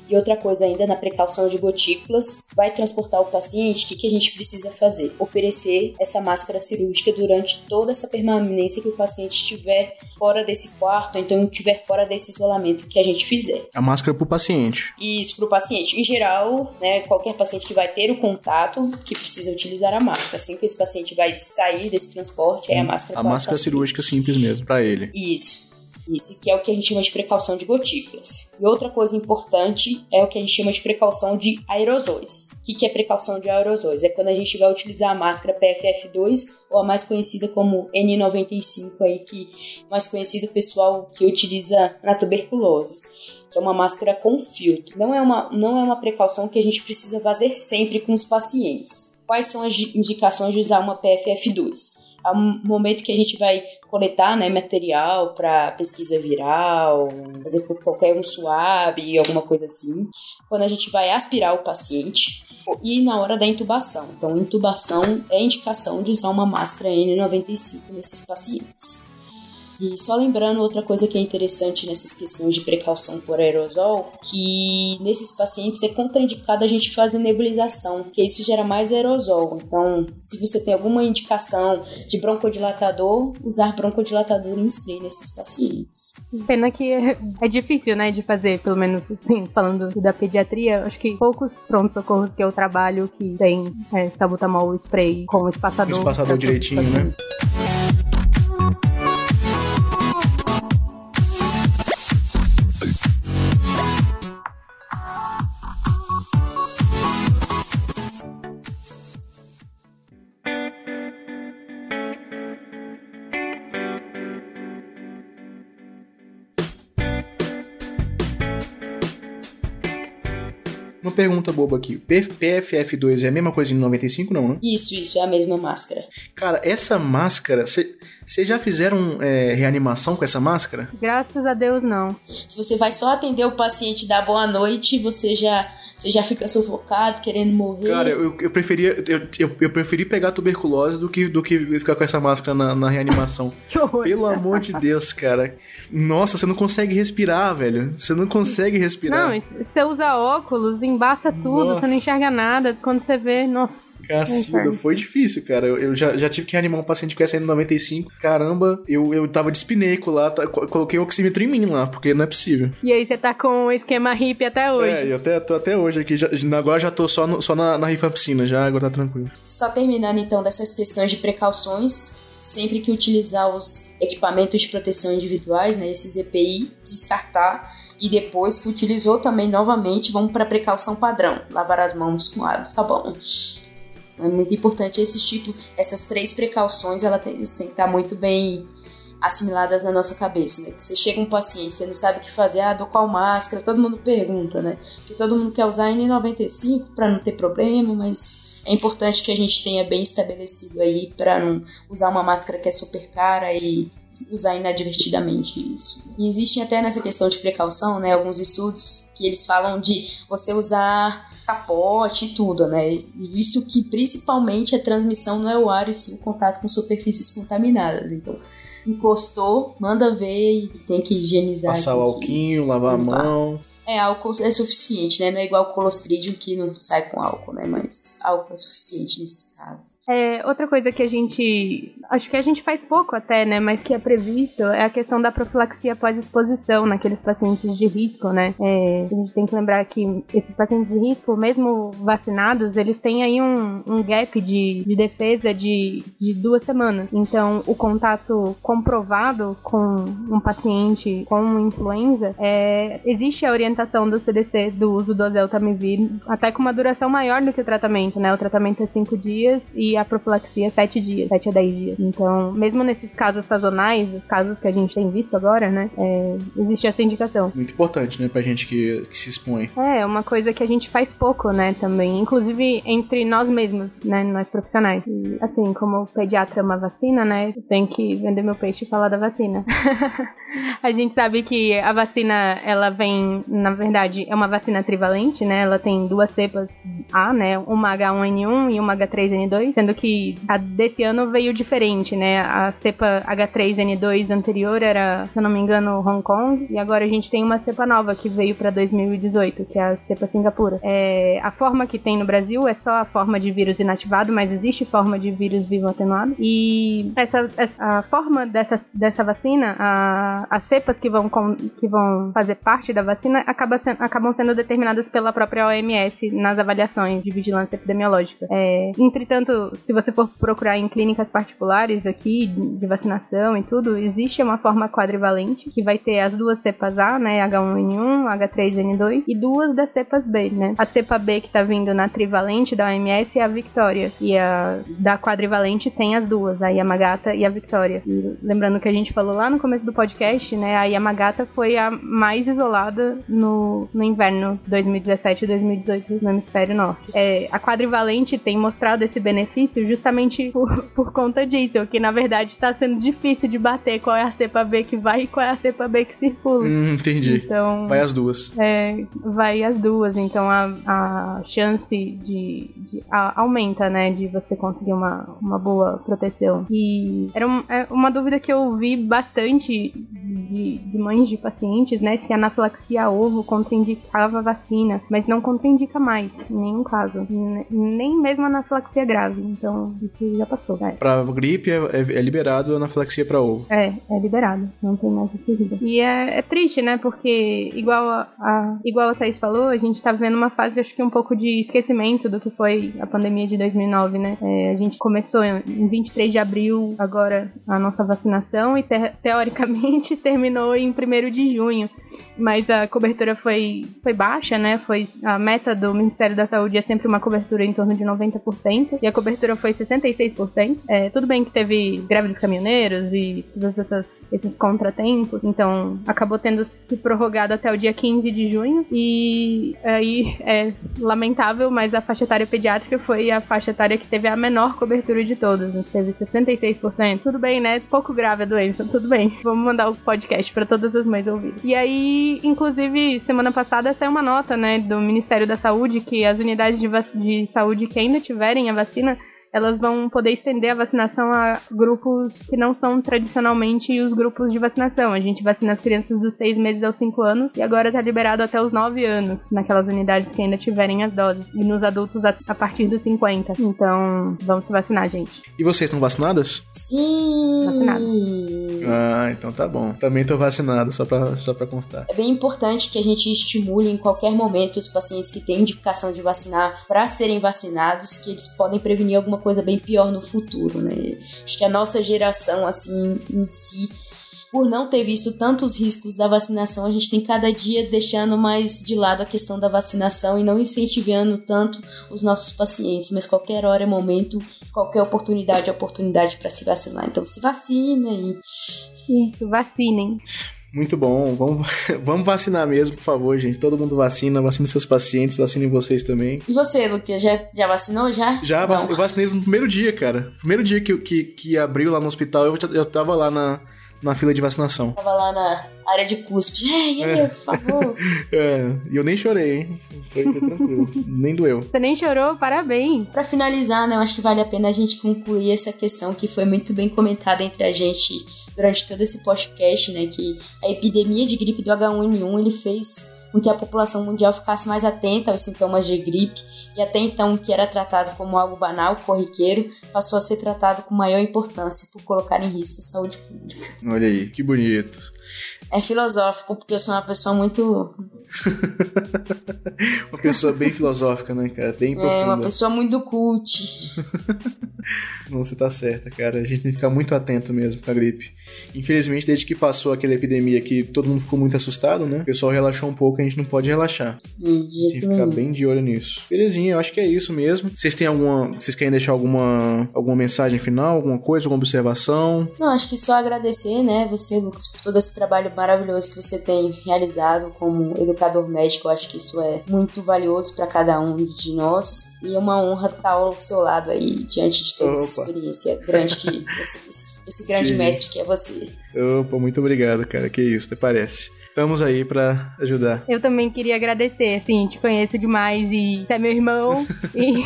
E outra coisa ainda, na precaução de gotículas, vai transportar o paciente, o que, que a gente precisa fazer? Oferecer essa máscara cirúrgica durante toda essa permanência que o paciente estiver fora desse quarto, então estiver fora desse isolamento que a gente fizer. A máscara para o paciente. Isso, para o paciente. Em geral, né, qualquer paciente que vai ter o contato, que precisa utilizar a máscara. Assim que esse paciente vai sair desse transporte, aí a máscara para o paciente. A máscara cirúrgica simples mesmo, para ele. Isso. Isso, que é o que a gente chama de precaução de gotículas. E outra coisa importante é o que a gente chama de precaução de aerosóis. O que é precaução de aerosóis? É quando a gente vai utilizar a máscara P F F dois, ou a mais conhecida como N noventa e cinco, aí, que é mais conhecido pessoal que utiliza na tuberculose. É uma máscara com filtro. Não é uma, não é uma precaução que a gente precisa fazer sempre com os pacientes. Quais são as indicações de usar uma P F F dois? Há um momento que a gente vai coletar, né, material para pesquisa viral, fazer qualquer um suave, alguma coisa assim, quando a gente vai aspirar o paciente e na hora da intubação. Então, intubação é indicação de usar uma máscara N noventa e cinco nesses pacientes. E só lembrando outra coisa que é interessante nessas questões de precaução por aerosol, que nesses pacientes é contraindicado a gente fazer nebulização, porque isso gera mais aerosol. Então, se você tem alguma indicação de broncodilatador, usar broncodilatador em spray nesses pacientes. Pena que é, é difícil, né, de fazer, pelo menos assim, falando da pediatria, acho que poucos pronto-socorros que eu trabalho que tem é, salbutamol spray com espaçador. O espaçador direitinho, né? Uma pergunta boba aqui. P F F dois é a mesma coisa de N noventa e cinco, não, né? Isso, isso. É a mesma máscara. Cara, essa máscara... Vocês já fizeram é, reanimação com essa máscara? Graças a Deus, não. Se você vai só atender o paciente e dar boa noite, você já... Você já fica sufocado, querendo morrer. Cara, eu, eu preferia eu, eu, eu preferi pegar tuberculose do que, do que ficar com essa máscara na, na reanimação. Que horror. Pelo amor de Deus, cara. Nossa, você não consegue respirar, velho. Você não consegue respirar. Não, você usa óculos, embaça tudo, nossa. Você não enxerga nada. Quando você vê, nossa. Cacilda, foi difícil, cara. Eu, eu já, já tive que reanimar um paciente com essa N noventa e cinco. Caramba, eu, eu tava de espineco lá, tá, coloquei o oxímetro em mim lá, porque não é possível. E aí você tá com o esquema hippie até hoje. É, eu até, tô até hoje. Hoje aqui, já, agora já tô só, no, só na, na rifampicina, já agora tá tranquilo. Só terminando então dessas questões de precauções, sempre que utilizar os equipamentos de proteção individuais, né, esses E P I, descartar, e depois que utilizou também novamente, vamos para precaução padrão, lavar as mãos com água e sabão. É muito importante esse tipo, essas três precauções, elas têm, elas têm que estar muito bem assimiladas na nossa cabeça, né? Que você chega um paciente, você não sabe o que fazer, ah, dou qual máscara? Todo mundo pergunta, né? Porque todo mundo quer usar N noventa e cinco para não ter problema, mas é importante que a gente tenha bem estabelecido aí para não usar uma máscara que é super cara e usar inadvertidamente isso. E existem até nessa questão de precaução, né, alguns estudos que eles falam de você usar capote e tudo, né, visto que principalmente a transmissão não é o ar e sim o contato com superfícies contaminadas, então encostou, manda ver e tem que higienizar. Passar o alquinho, lavar a mão. É, álcool é suficiente, né? Não é igual o Clostridium que não sai com álcool, né? Mas álcool é suficiente nesses casos. É, outra coisa que a gente... Acho que a gente faz pouco até, né? Mas que é previsto é a questão da profilaxia pós-exposição naqueles pacientes de risco, né? É, a gente tem que lembrar que esses pacientes de risco, mesmo vacinados, eles têm aí um, um gap de, de defesa de, de duas semanas. Então, o contato comprovado com um paciente com influenza, é, existe a orientação recomendação do C D C do uso do oseltamivir, até com uma duração maior do que o tratamento, né? O tratamento é cinco dias e a profilaxia é sete dias, sete a dez dias. Então, mesmo nesses casos sazonais, os casos que a gente tem visto agora, né? É, existe essa indicação. Muito importante, né? Pra gente que, que se expõe. É, uma coisa que a gente faz pouco, né? Também, inclusive entre nós mesmos, né? Nós profissionais. E, assim, como o pediatra é uma vacina, né? Eu tenho que vender meu peixe e falar da vacina. A gente sabe que a vacina, ela vem, na verdade, é uma vacina trivalente, né? Ela tem duas cepas A, né? Uma H um N um e uma H três N dois, sendo que a desse ano veio diferente, né? A cepa H três N dois anterior era, se eu não me engano, Hong Kong, e agora a gente tem uma cepa nova que veio pra dois mil e dezoito, que é a cepa Singapura. É, a forma que tem no Brasil é só a forma de vírus inativado, mas existe forma de vírus vivo atenuado, e essa, essa a forma dessa, dessa vacina, a, as cepas que vão, com, que vão fazer parte da vacina acaba se, acabam sendo determinadas pela própria O M S nas avaliações de vigilância epidemiológica. É, entretanto, se você for procurar em clínicas particulares aqui, de, de vacinação e tudo, existe uma forma quadrivalente, que vai ter as duas cepas A, né, H um N um, H três N dois, e duas das cepas B, né. A cepa B que tá vindo na trivalente da O M S é a Victoria, e a da quadrivalente tem as duas, a Yamagata e a Victoria. E lembrando que a gente falou lá no começo do podcast, né, a Yamagata foi a mais isolada no, no inverno dois mil e dezessete e dois mil e dezoito no Hemisfério Norte. É, a quadrivalente tem mostrado esse benefício justamente por, por conta disso, que na verdade tá sendo difícil de bater qual é a cepa B que vai e qual é a cepa B que circula. Hum, entendi. Então, vai as duas. É, vai as duas, então a, a chance de, de a, aumenta, né, de você conseguir uma, uma boa proteção. E era um, é uma dúvida que eu vi bastante de, de mães de pacientes, né, se a anafilaxia a ovo contraindicava a vacina, mas não contraindica mais, em nenhum caso. N- nem mesmo a anafilaxia grave, então isso já passou. É. Pra gripe é, é, é liberado a anafilaxia pra ovo. É, é liberado, não tem mais dúvida. E é, é triste, né, porque igual a, a, igual a Thaís falou, a gente tá vivendo uma fase, acho que um pouco de esquecimento do que foi a pandemia de dois mil e nove, né. É, a gente começou em vinte e três de abril, agora a nossa vacinação, e te- teoricamente terminou em primeiro de junho. Mas a cobertura foi, foi baixa, né? Foi, a meta do Ministério da Saúde é sempre uma cobertura em torno de noventa por cento, e a cobertura foi sessenta e seis por cento. É, tudo bem que teve greve dos caminhoneiros e todos essas, esses contratempos, então acabou tendo se prorrogado até o dia quinze de junho, e aí é lamentável, mas a faixa etária pediátrica foi a faixa etária que teve a menor cobertura de todas, né? Teve sessenta e seis por cento. Tudo bem, né? Pouco grave a doença, tudo bem. Vamos mandar o podcast pra todas as mães ouvirem. E aí, E, inclusive, semana passada saiu uma nota, né, do Ministério da Saúde, que as unidades de, vac- de saúde que ainda tiverem a vacina, elas vão poder estender a vacinação a grupos que não são tradicionalmente os grupos de vacinação. A gente vacina as crianças dos seis meses aos cinco anos, e agora tá liberado até os nove anos, naquelas unidades que ainda tiverem as doses, e nos adultos a, a partir dos cinquenta. Então, vamos se vacinar, gente. E vocês estão vacinadas? Sim! Vacinadas. Ah, então tá bom. Também tô vacinada, só pra, só pra constar. É bem importante que a gente estimule em qualquer momento os pacientes que têm indicação de vacinar pra serem vacinados, que eles podem prevenir alguma coisa bem pior no futuro, né? Acho que a nossa geração, assim, em si, por não ter visto tantos riscos da vacinação, a gente tem cada dia deixando mais de lado a questão da vacinação e não incentivando tanto os nossos pacientes, mas qualquer hora é momento, qualquer oportunidade é oportunidade para se vacinar. Então se vacinem. Isso, vacinem. Muito bom, vamos, vamos vacinar mesmo, por favor, gente. Todo mundo vacina, vacina seus pacientes, vacinem vocês também. E você, Lucas, já, já vacinou? Já? Já, vac, eu vacinei no primeiro dia, cara. Primeiro dia que, que, que abriu lá no hospital, eu, eu tava lá na, na fila de vacinação. Tava lá na área de cuspe. É, é, é, por favor. É, e eu nem chorei, hein? Foi, foi tranquilo. Nem doeu. Você nem chorou? Parabéns. Pra finalizar, né, eu acho que vale a pena a gente concluir essa questão que foi muito bem comentada entre a gente durante todo esse podcast, né, que a epidemia de gripe do H um N um, ele fez com que a população mundial ficasse mais atenta aos sintomas de gripe, e até então o que era tratado como algo banal, corriqueiro, passou a ser tratado com maior importância por colocar em risco a saúde pública. Olha aí, que bonito. É filosófico, porque eu sou uma pessoa muito... uma pessoa bem filosófica, né, cara? Bem profunda. É, uma pessoa muito cult. Não, você tá certa, cara. A gente tem que ficar muito atento mesmo com a gripe. Infelizmente, desde que passou aquela epidemia que todo mundo ficou muito assustado, né? O pessoal relaxou um pouco, a gente não pode relaxar. Hum, tem que ficar bem de olho nisso. Belezinha, eu acho que é isso mesmo. Vocês têm alguma... Vocês querem deixar alguma, alguma mensagem final? Alguma coisa? Alguma observação? Não, acho que só agradecer, né, você, Lucas, por todo esse trabalho maravilhoso que você tem realizado como educador médico. Eu acho que isso é muito valioso para cada um de nós e é uma honra estar ao seu lado aí diante de toda Opa. Essa experiência grande que você, esse, esse grande que mestre isso. que é você. Opa, muito obrigado, cara, que isso, até parece. Estamos aí pra ajudar. Eu também queria agradecer, assim, te conheço demais e você é meu irmão e...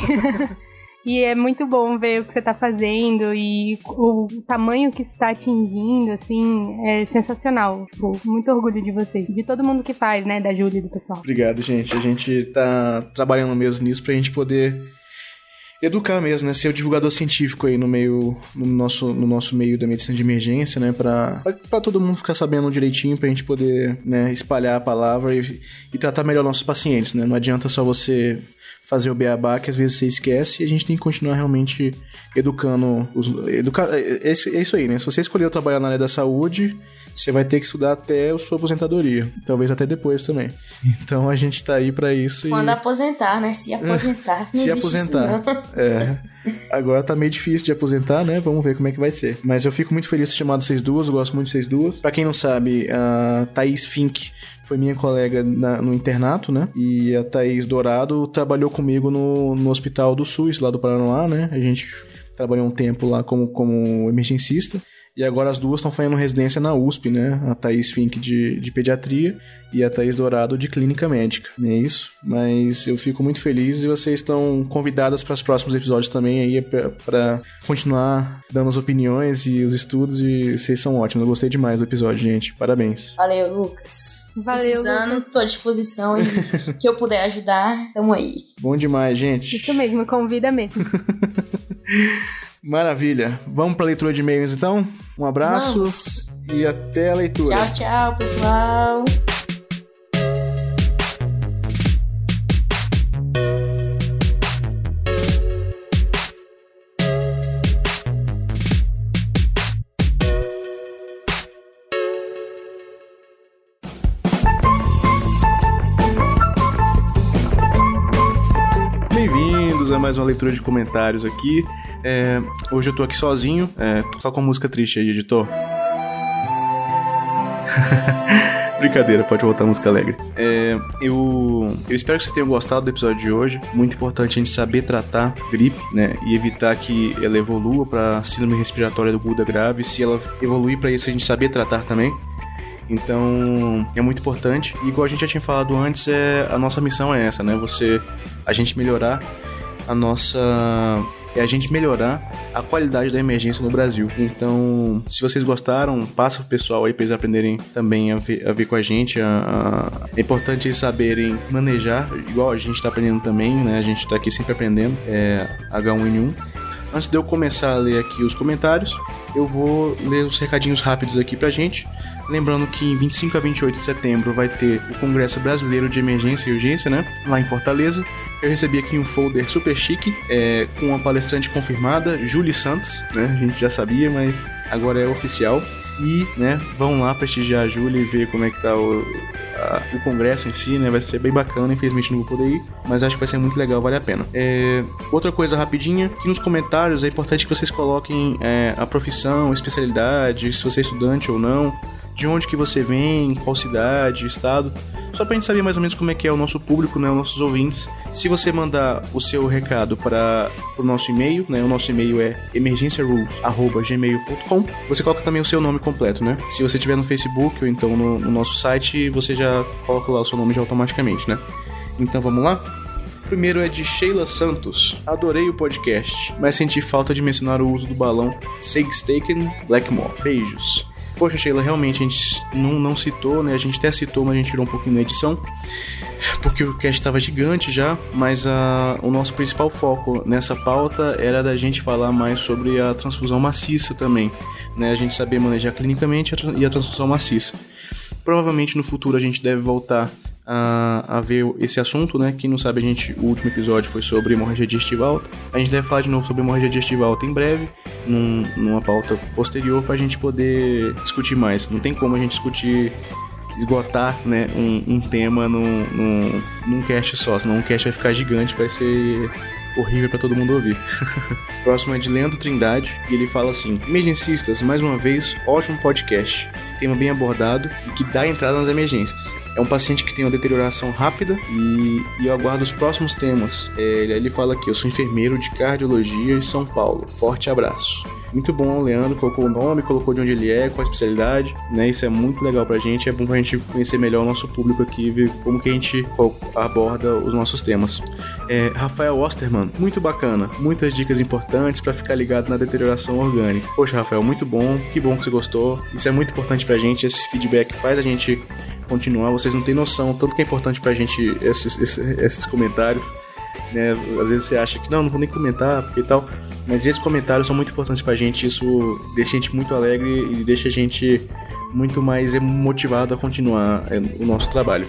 E é muito bom ver o que você tá fazendo e o tamanho que está atingindo, assim, é sensacional. Tipo, muito orgulho de você, de todo mundo que faz, né, da Júlia e do pessoal. Obrigado, gente. A gente tá trabalhando mesmo nisso pra gente poder educar mesmo, né, ser o divulgador científico aí no meio, no nosso, no nosso meio da medicina de emergência, né, pra, pra todo mundo ficar sabendo direitinho, pra gente poder, né, espalhar a palavra e, e tratar melhor nossos pacientes, né. Não adianta só você... fazer o beabá, que às vezes você esquece, e a gente tem que continuar realmente educando os... Educa... É isso aí, né? Se você escolheu trabalhar na área da saúde, você vai ter que estudar até a sua aposentadoria. Talvez até depois também. Então a gente tá aí pra isso. Quando e... aposentar, né? Se aposentar. Não Se aposentar. Isso, não. É. Agora tá meio difícil de aposentar, né? Vamos ver como é que vai ser. Mas eu fico muito feliz de ter chamado vocês duas, eu gosto muito de vocês duas. Pra quem não sabe, a Thaís Fink foi minha colega na, no internato, né? E a Thaís Dourado trabalhou comigo no, no hospital do SUS, lá do Paranoá, né? A gente trabalhou um tempo lá como, como emergencista. E agora as duas estão fazendo residência na U S P, né? A Thaís Fink de, de pediatria e a Thaís Dourado de clínica médica. Não é isso? Mas eu fico muito feliz e vocês estão convidadas para os próximos episódios também aí para continuar dando as opiniões e os estudos e vocês são ótimos. Eu gostei demais do episódio, gente. Parabéns. Valeu, Lucas. Valeu. Precisando, tô à disposição e que eu puder ajudar, tamo aí. Bom demais, gente. Isso mesmo, convida mesmo. Maravilha. Vamos para a leitura de e-mails, então? Um abraço. Vamos. E até a leitura. Tchau, tchau, pessoal. Bem-vindos a mais uma leitura de comentários aqui. É, hoje eu tô aqui sozinho, é, tô com a música triste aí, editor. Brincadeira, pode voltar a música alegre. É, eu, eu espero que vocês tenham gostado do episódio de hoje. Muito importante a gente saber tratar gripe, né? E evitar que ela evolua pra síndrome respiratória aguda grave. Se ela evoluir pra isso, a gente saber tratar também. Então, é muito importante. E igual a gente já tinha falado antes, é, a nossa missão é essa, né? Você, a gente melhorar a nossa... é a gente melhorar a qualidade da emergência no Brasil. Então, se vocês gostaram, passa pro pessoal aí pra eles aprenderem também a ver, a ver com a gente. A, a... É importante eles saberem manejar, igual a gente tá aprendendo também, né? A gente tá aqui sempre aprendendo, é H um N um. Antes de eu começar a ler aqui os comentários, eu vou ler os recadinhos rápidos aqui pra gente. Lembrando que em vinte e cinco a vinte e oito de setembro vai ter o Congresso Brasileiro de Emergência e Urgência, né? Lá em Fortaleza. Eu recebi aqui um folder super chique, é, com uma palestrante confirmada, Julie Santos, né? A gente já sabia, mas agora é oficial. E, né, vão lá prestigiar a Júlia e ver como é que tá o, a, o congresso em si, né, vai ser bem bacana, infelizmente não vou poder ir, mas acho que vai ser muito legal, vale a pena. É, outra coisa rapidinha, que nos comentários é importante que vocês coloquem é, a profissão, a especialidade, se você é estudante ou não, de onde que você vem, qual cidade, estado, só pra gente saber mais ou menos como é que é o nosso público, né, os nossos ouvintes. Se você mandar o seu recado para o nosso e-mail, né, o nosso e-mail é emergencia rules arroba gmail ponto com, você coloca também o seu nome completo, né? Se você estiver no Facebook ou então no, no nosso site, você já coloca lá o seu nome já automaticamente, né? Então vamos lá? O primeiro é de Sheila Santos. Adorei o podcast, mas senti falta de mencionar o uso do balão Sigstaken Blackmore. Beijos. Poxa, Sheila, realmente a gente não, não citou, né? A gente até citou, mas a gente tirou um pouquinho na edição, porque o cast estava gigante já, mas a, o nosso principal foco nessa pauta era da gente falar mais sobre a transfusão maciça também, né? A gente saber manejar clinicamente e a transfusão maciça. Provavelmente no futuro a gente deve voltar a, a ver esse assunto, né? Quem não sabe, a gente, o último episódio foi sobre hemorragia digestiva alta. A gente deve falar de novo sobre hemorragia digestiva alta em breve, num, numa pauta posterior, para a gente poder discutir mais. Não tem como a gente discutir, esgotar, né, um, um tema num, num, num cast só, senão um cast vai ficar gigante, vai ser horrível pra todo mundo ouvir. Próximo é de Leandro Trindade, e ele fala assim: emergencistas, mais uma vez, ótimo podcast, tema bem abordado e que dá entrada nas emergências. É um paciente que tem uma deterioração rápida e, e eu aguardo os próximos temas. É, ele, ele fala aqui: eu sou enfermeiro de cardiologia em São Paulo, forte abraço. Muito bom, Leandro, colocou o nome, colocou de onde ele é, qual a especialidade, né? Isso é muito legal pra gente, é bom pra gente conhecer melhor o nosso público aqui, ver como que a gente aborda os nossos temas. É, Rafael Osterman, muito bacana, muitas dicas importantes pra ficar ligado na deterioração orgânica. Poxa, Rafael, muito bom, que bom que você gostou, isso é muito importante pra gente, esse feedback faz a gente continuar, vocês não têm noção, tanto que é importante pra gente esses, esses, esses comentários, né? Às vezes você acha que não, não vou nem comentar, porque tal... Mas esses comentários são muito importantes pra gente, isso deixa a gente muito alegre e deixa a gente muito mais motivado a continuar o nosso trabalho.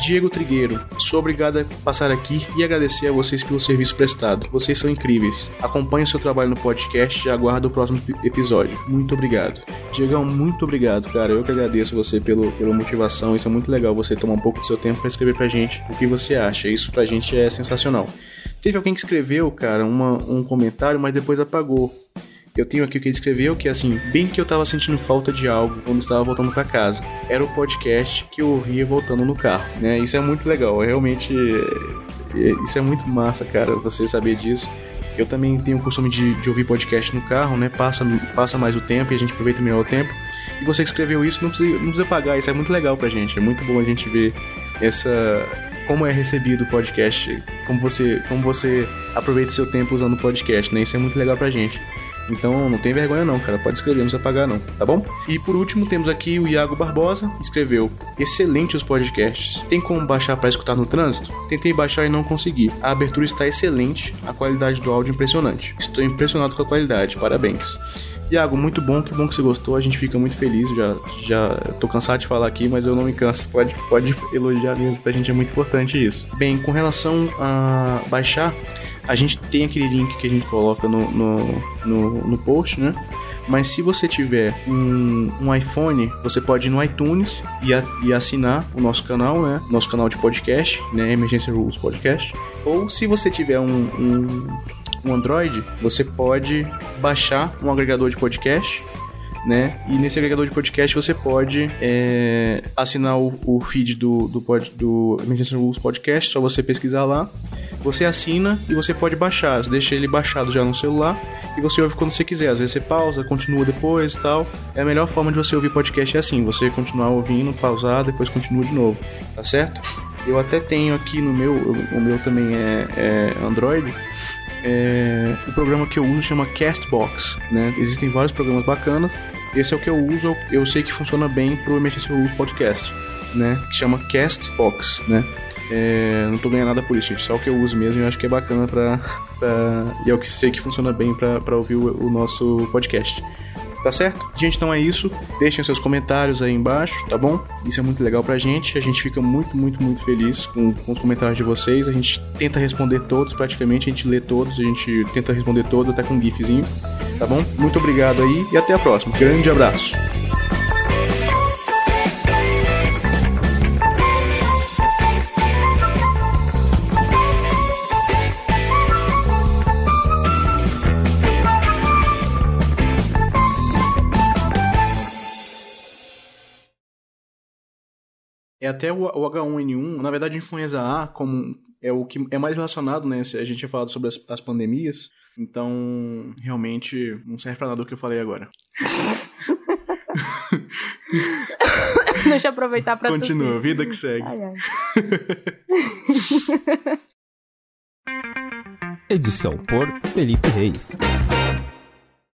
Diego Trigueiro, sou obrigado a passar aqui e agradecer a vocês pelo serviço prestado. Vocês são incríveis. Acompanho o seu trabalho no podcast e aguardo o próximo episódio. Muito obrigado. Diegão, muito obrigado, cara. Eu que agradeço você pelo, pela motivação. Isso é muito legal, você tomar um pouco do seu tempo para escrever pra gente o que você acha. Isso pra gente é sensacional. Teve alguém que escreveu, cara, uma, um comentário, mas depois apagou. Eu tenho aqui o que ele escreveu, que é assim: bem que eu tava sentindo falta de algo quando estava voltando pra casa. Era o podcast que eu ouvia voltando no carro, né? Isso é muito legal, realmente, isso é muito massa, cara, você saber disso. Eu também tenho o costume de, de ouvir podcast no carro, né? Passa, passa mais o tempo e a gente aproveita melhor o tempo. E você que escreveu isso, não precisa, não precisa pagar, isso é muito legal pra gente. É muito bom a gente ver essa... como é recebido o podcast, como você, como você aproveita o seu tempo usando o podcast, né? Isso é muito legal pra gente. Então não tem vergonha não, cara, pode escrever, não precisa pagar não, tá bom? E por último temos aqui o Iago Barbosa, escreveu: excelente os podcasts, tem como baixar pra escutar no trânsito? Tentei baixar e não consegui, a abertura está excelente, a qualidade do áudio impressionante, estou impressionado com a qualidade, parabéns. Iago, muito bom, que bom que você gostou, a gente fica muito feliz, já, já tô cansado de falar aqui, mas eu não me canso, pode, pode elogiar mesmo, pra gente é muito importante isso. Bem, com relação a baixar, a gente tem aquele link que a gente coloca no, no, no, no post, né? Mas se você tiver um, um iPhone, você pode ir no iTunes e, a, e assinar o nosso canal, né? Nosso canal de podcast, né? Emergência Rules Podcast. Ou se você tiver um... um um Android, você pode baixar um agregador de podcast, né? E nesse agregador de podcast você pode é, assinar o, o feed do, do, pod, do Emergência Rules Podcast, só você pesquisar lá, você assina e você pode baixar, você deixa ele baixado já no celular e você ouve quando você quiser, às vezes você pausa, continua depois e tal, é a melhor forma de você ouvir podcast é assim, você continuar ouvindo, pausar, depois continua de novo, tá certo? Eu até tenho aqui no meu, o meu também é, é Android. É, o programa que eu uso chama Castbox, né? Existem vários programas bacanas. Esse é o que eu uso, eu sei que funciona bem pro Emergência Rules Podcast, né? Que chama Castbox, né? É, não tô ganhando nada por isso, gente. Só o que eu uso mesmo, eu acho que é bacana pra... pra e é o que sei que funciona bem pra, pra ouvir o, o nosso podcast. Tá certo? Gente, então é isso. Deixem seus comentários aí embaixo, tá bom? Isso é muito legal pra gente. A gente fica muito, muito, muito feliz com, com os comentários de vocês. A gente tenta responder todos, praticamente. A gente lê todos, a gente tenta responder todos, até com um gifzinho, tá bom? Muito obrigado aí e até a próxima. Grande abraço! É até o agá um ene um, na verdade, influenza A, como é o que é mais relacionado, né? A gente tinha falado sobre as, as pandemias, então realmente não serve pra nada o que eu falei agora. Deixa eu aproveitar pra tudo. Continua, vida que segue. Ai, ai. Edição por Felipe Reis.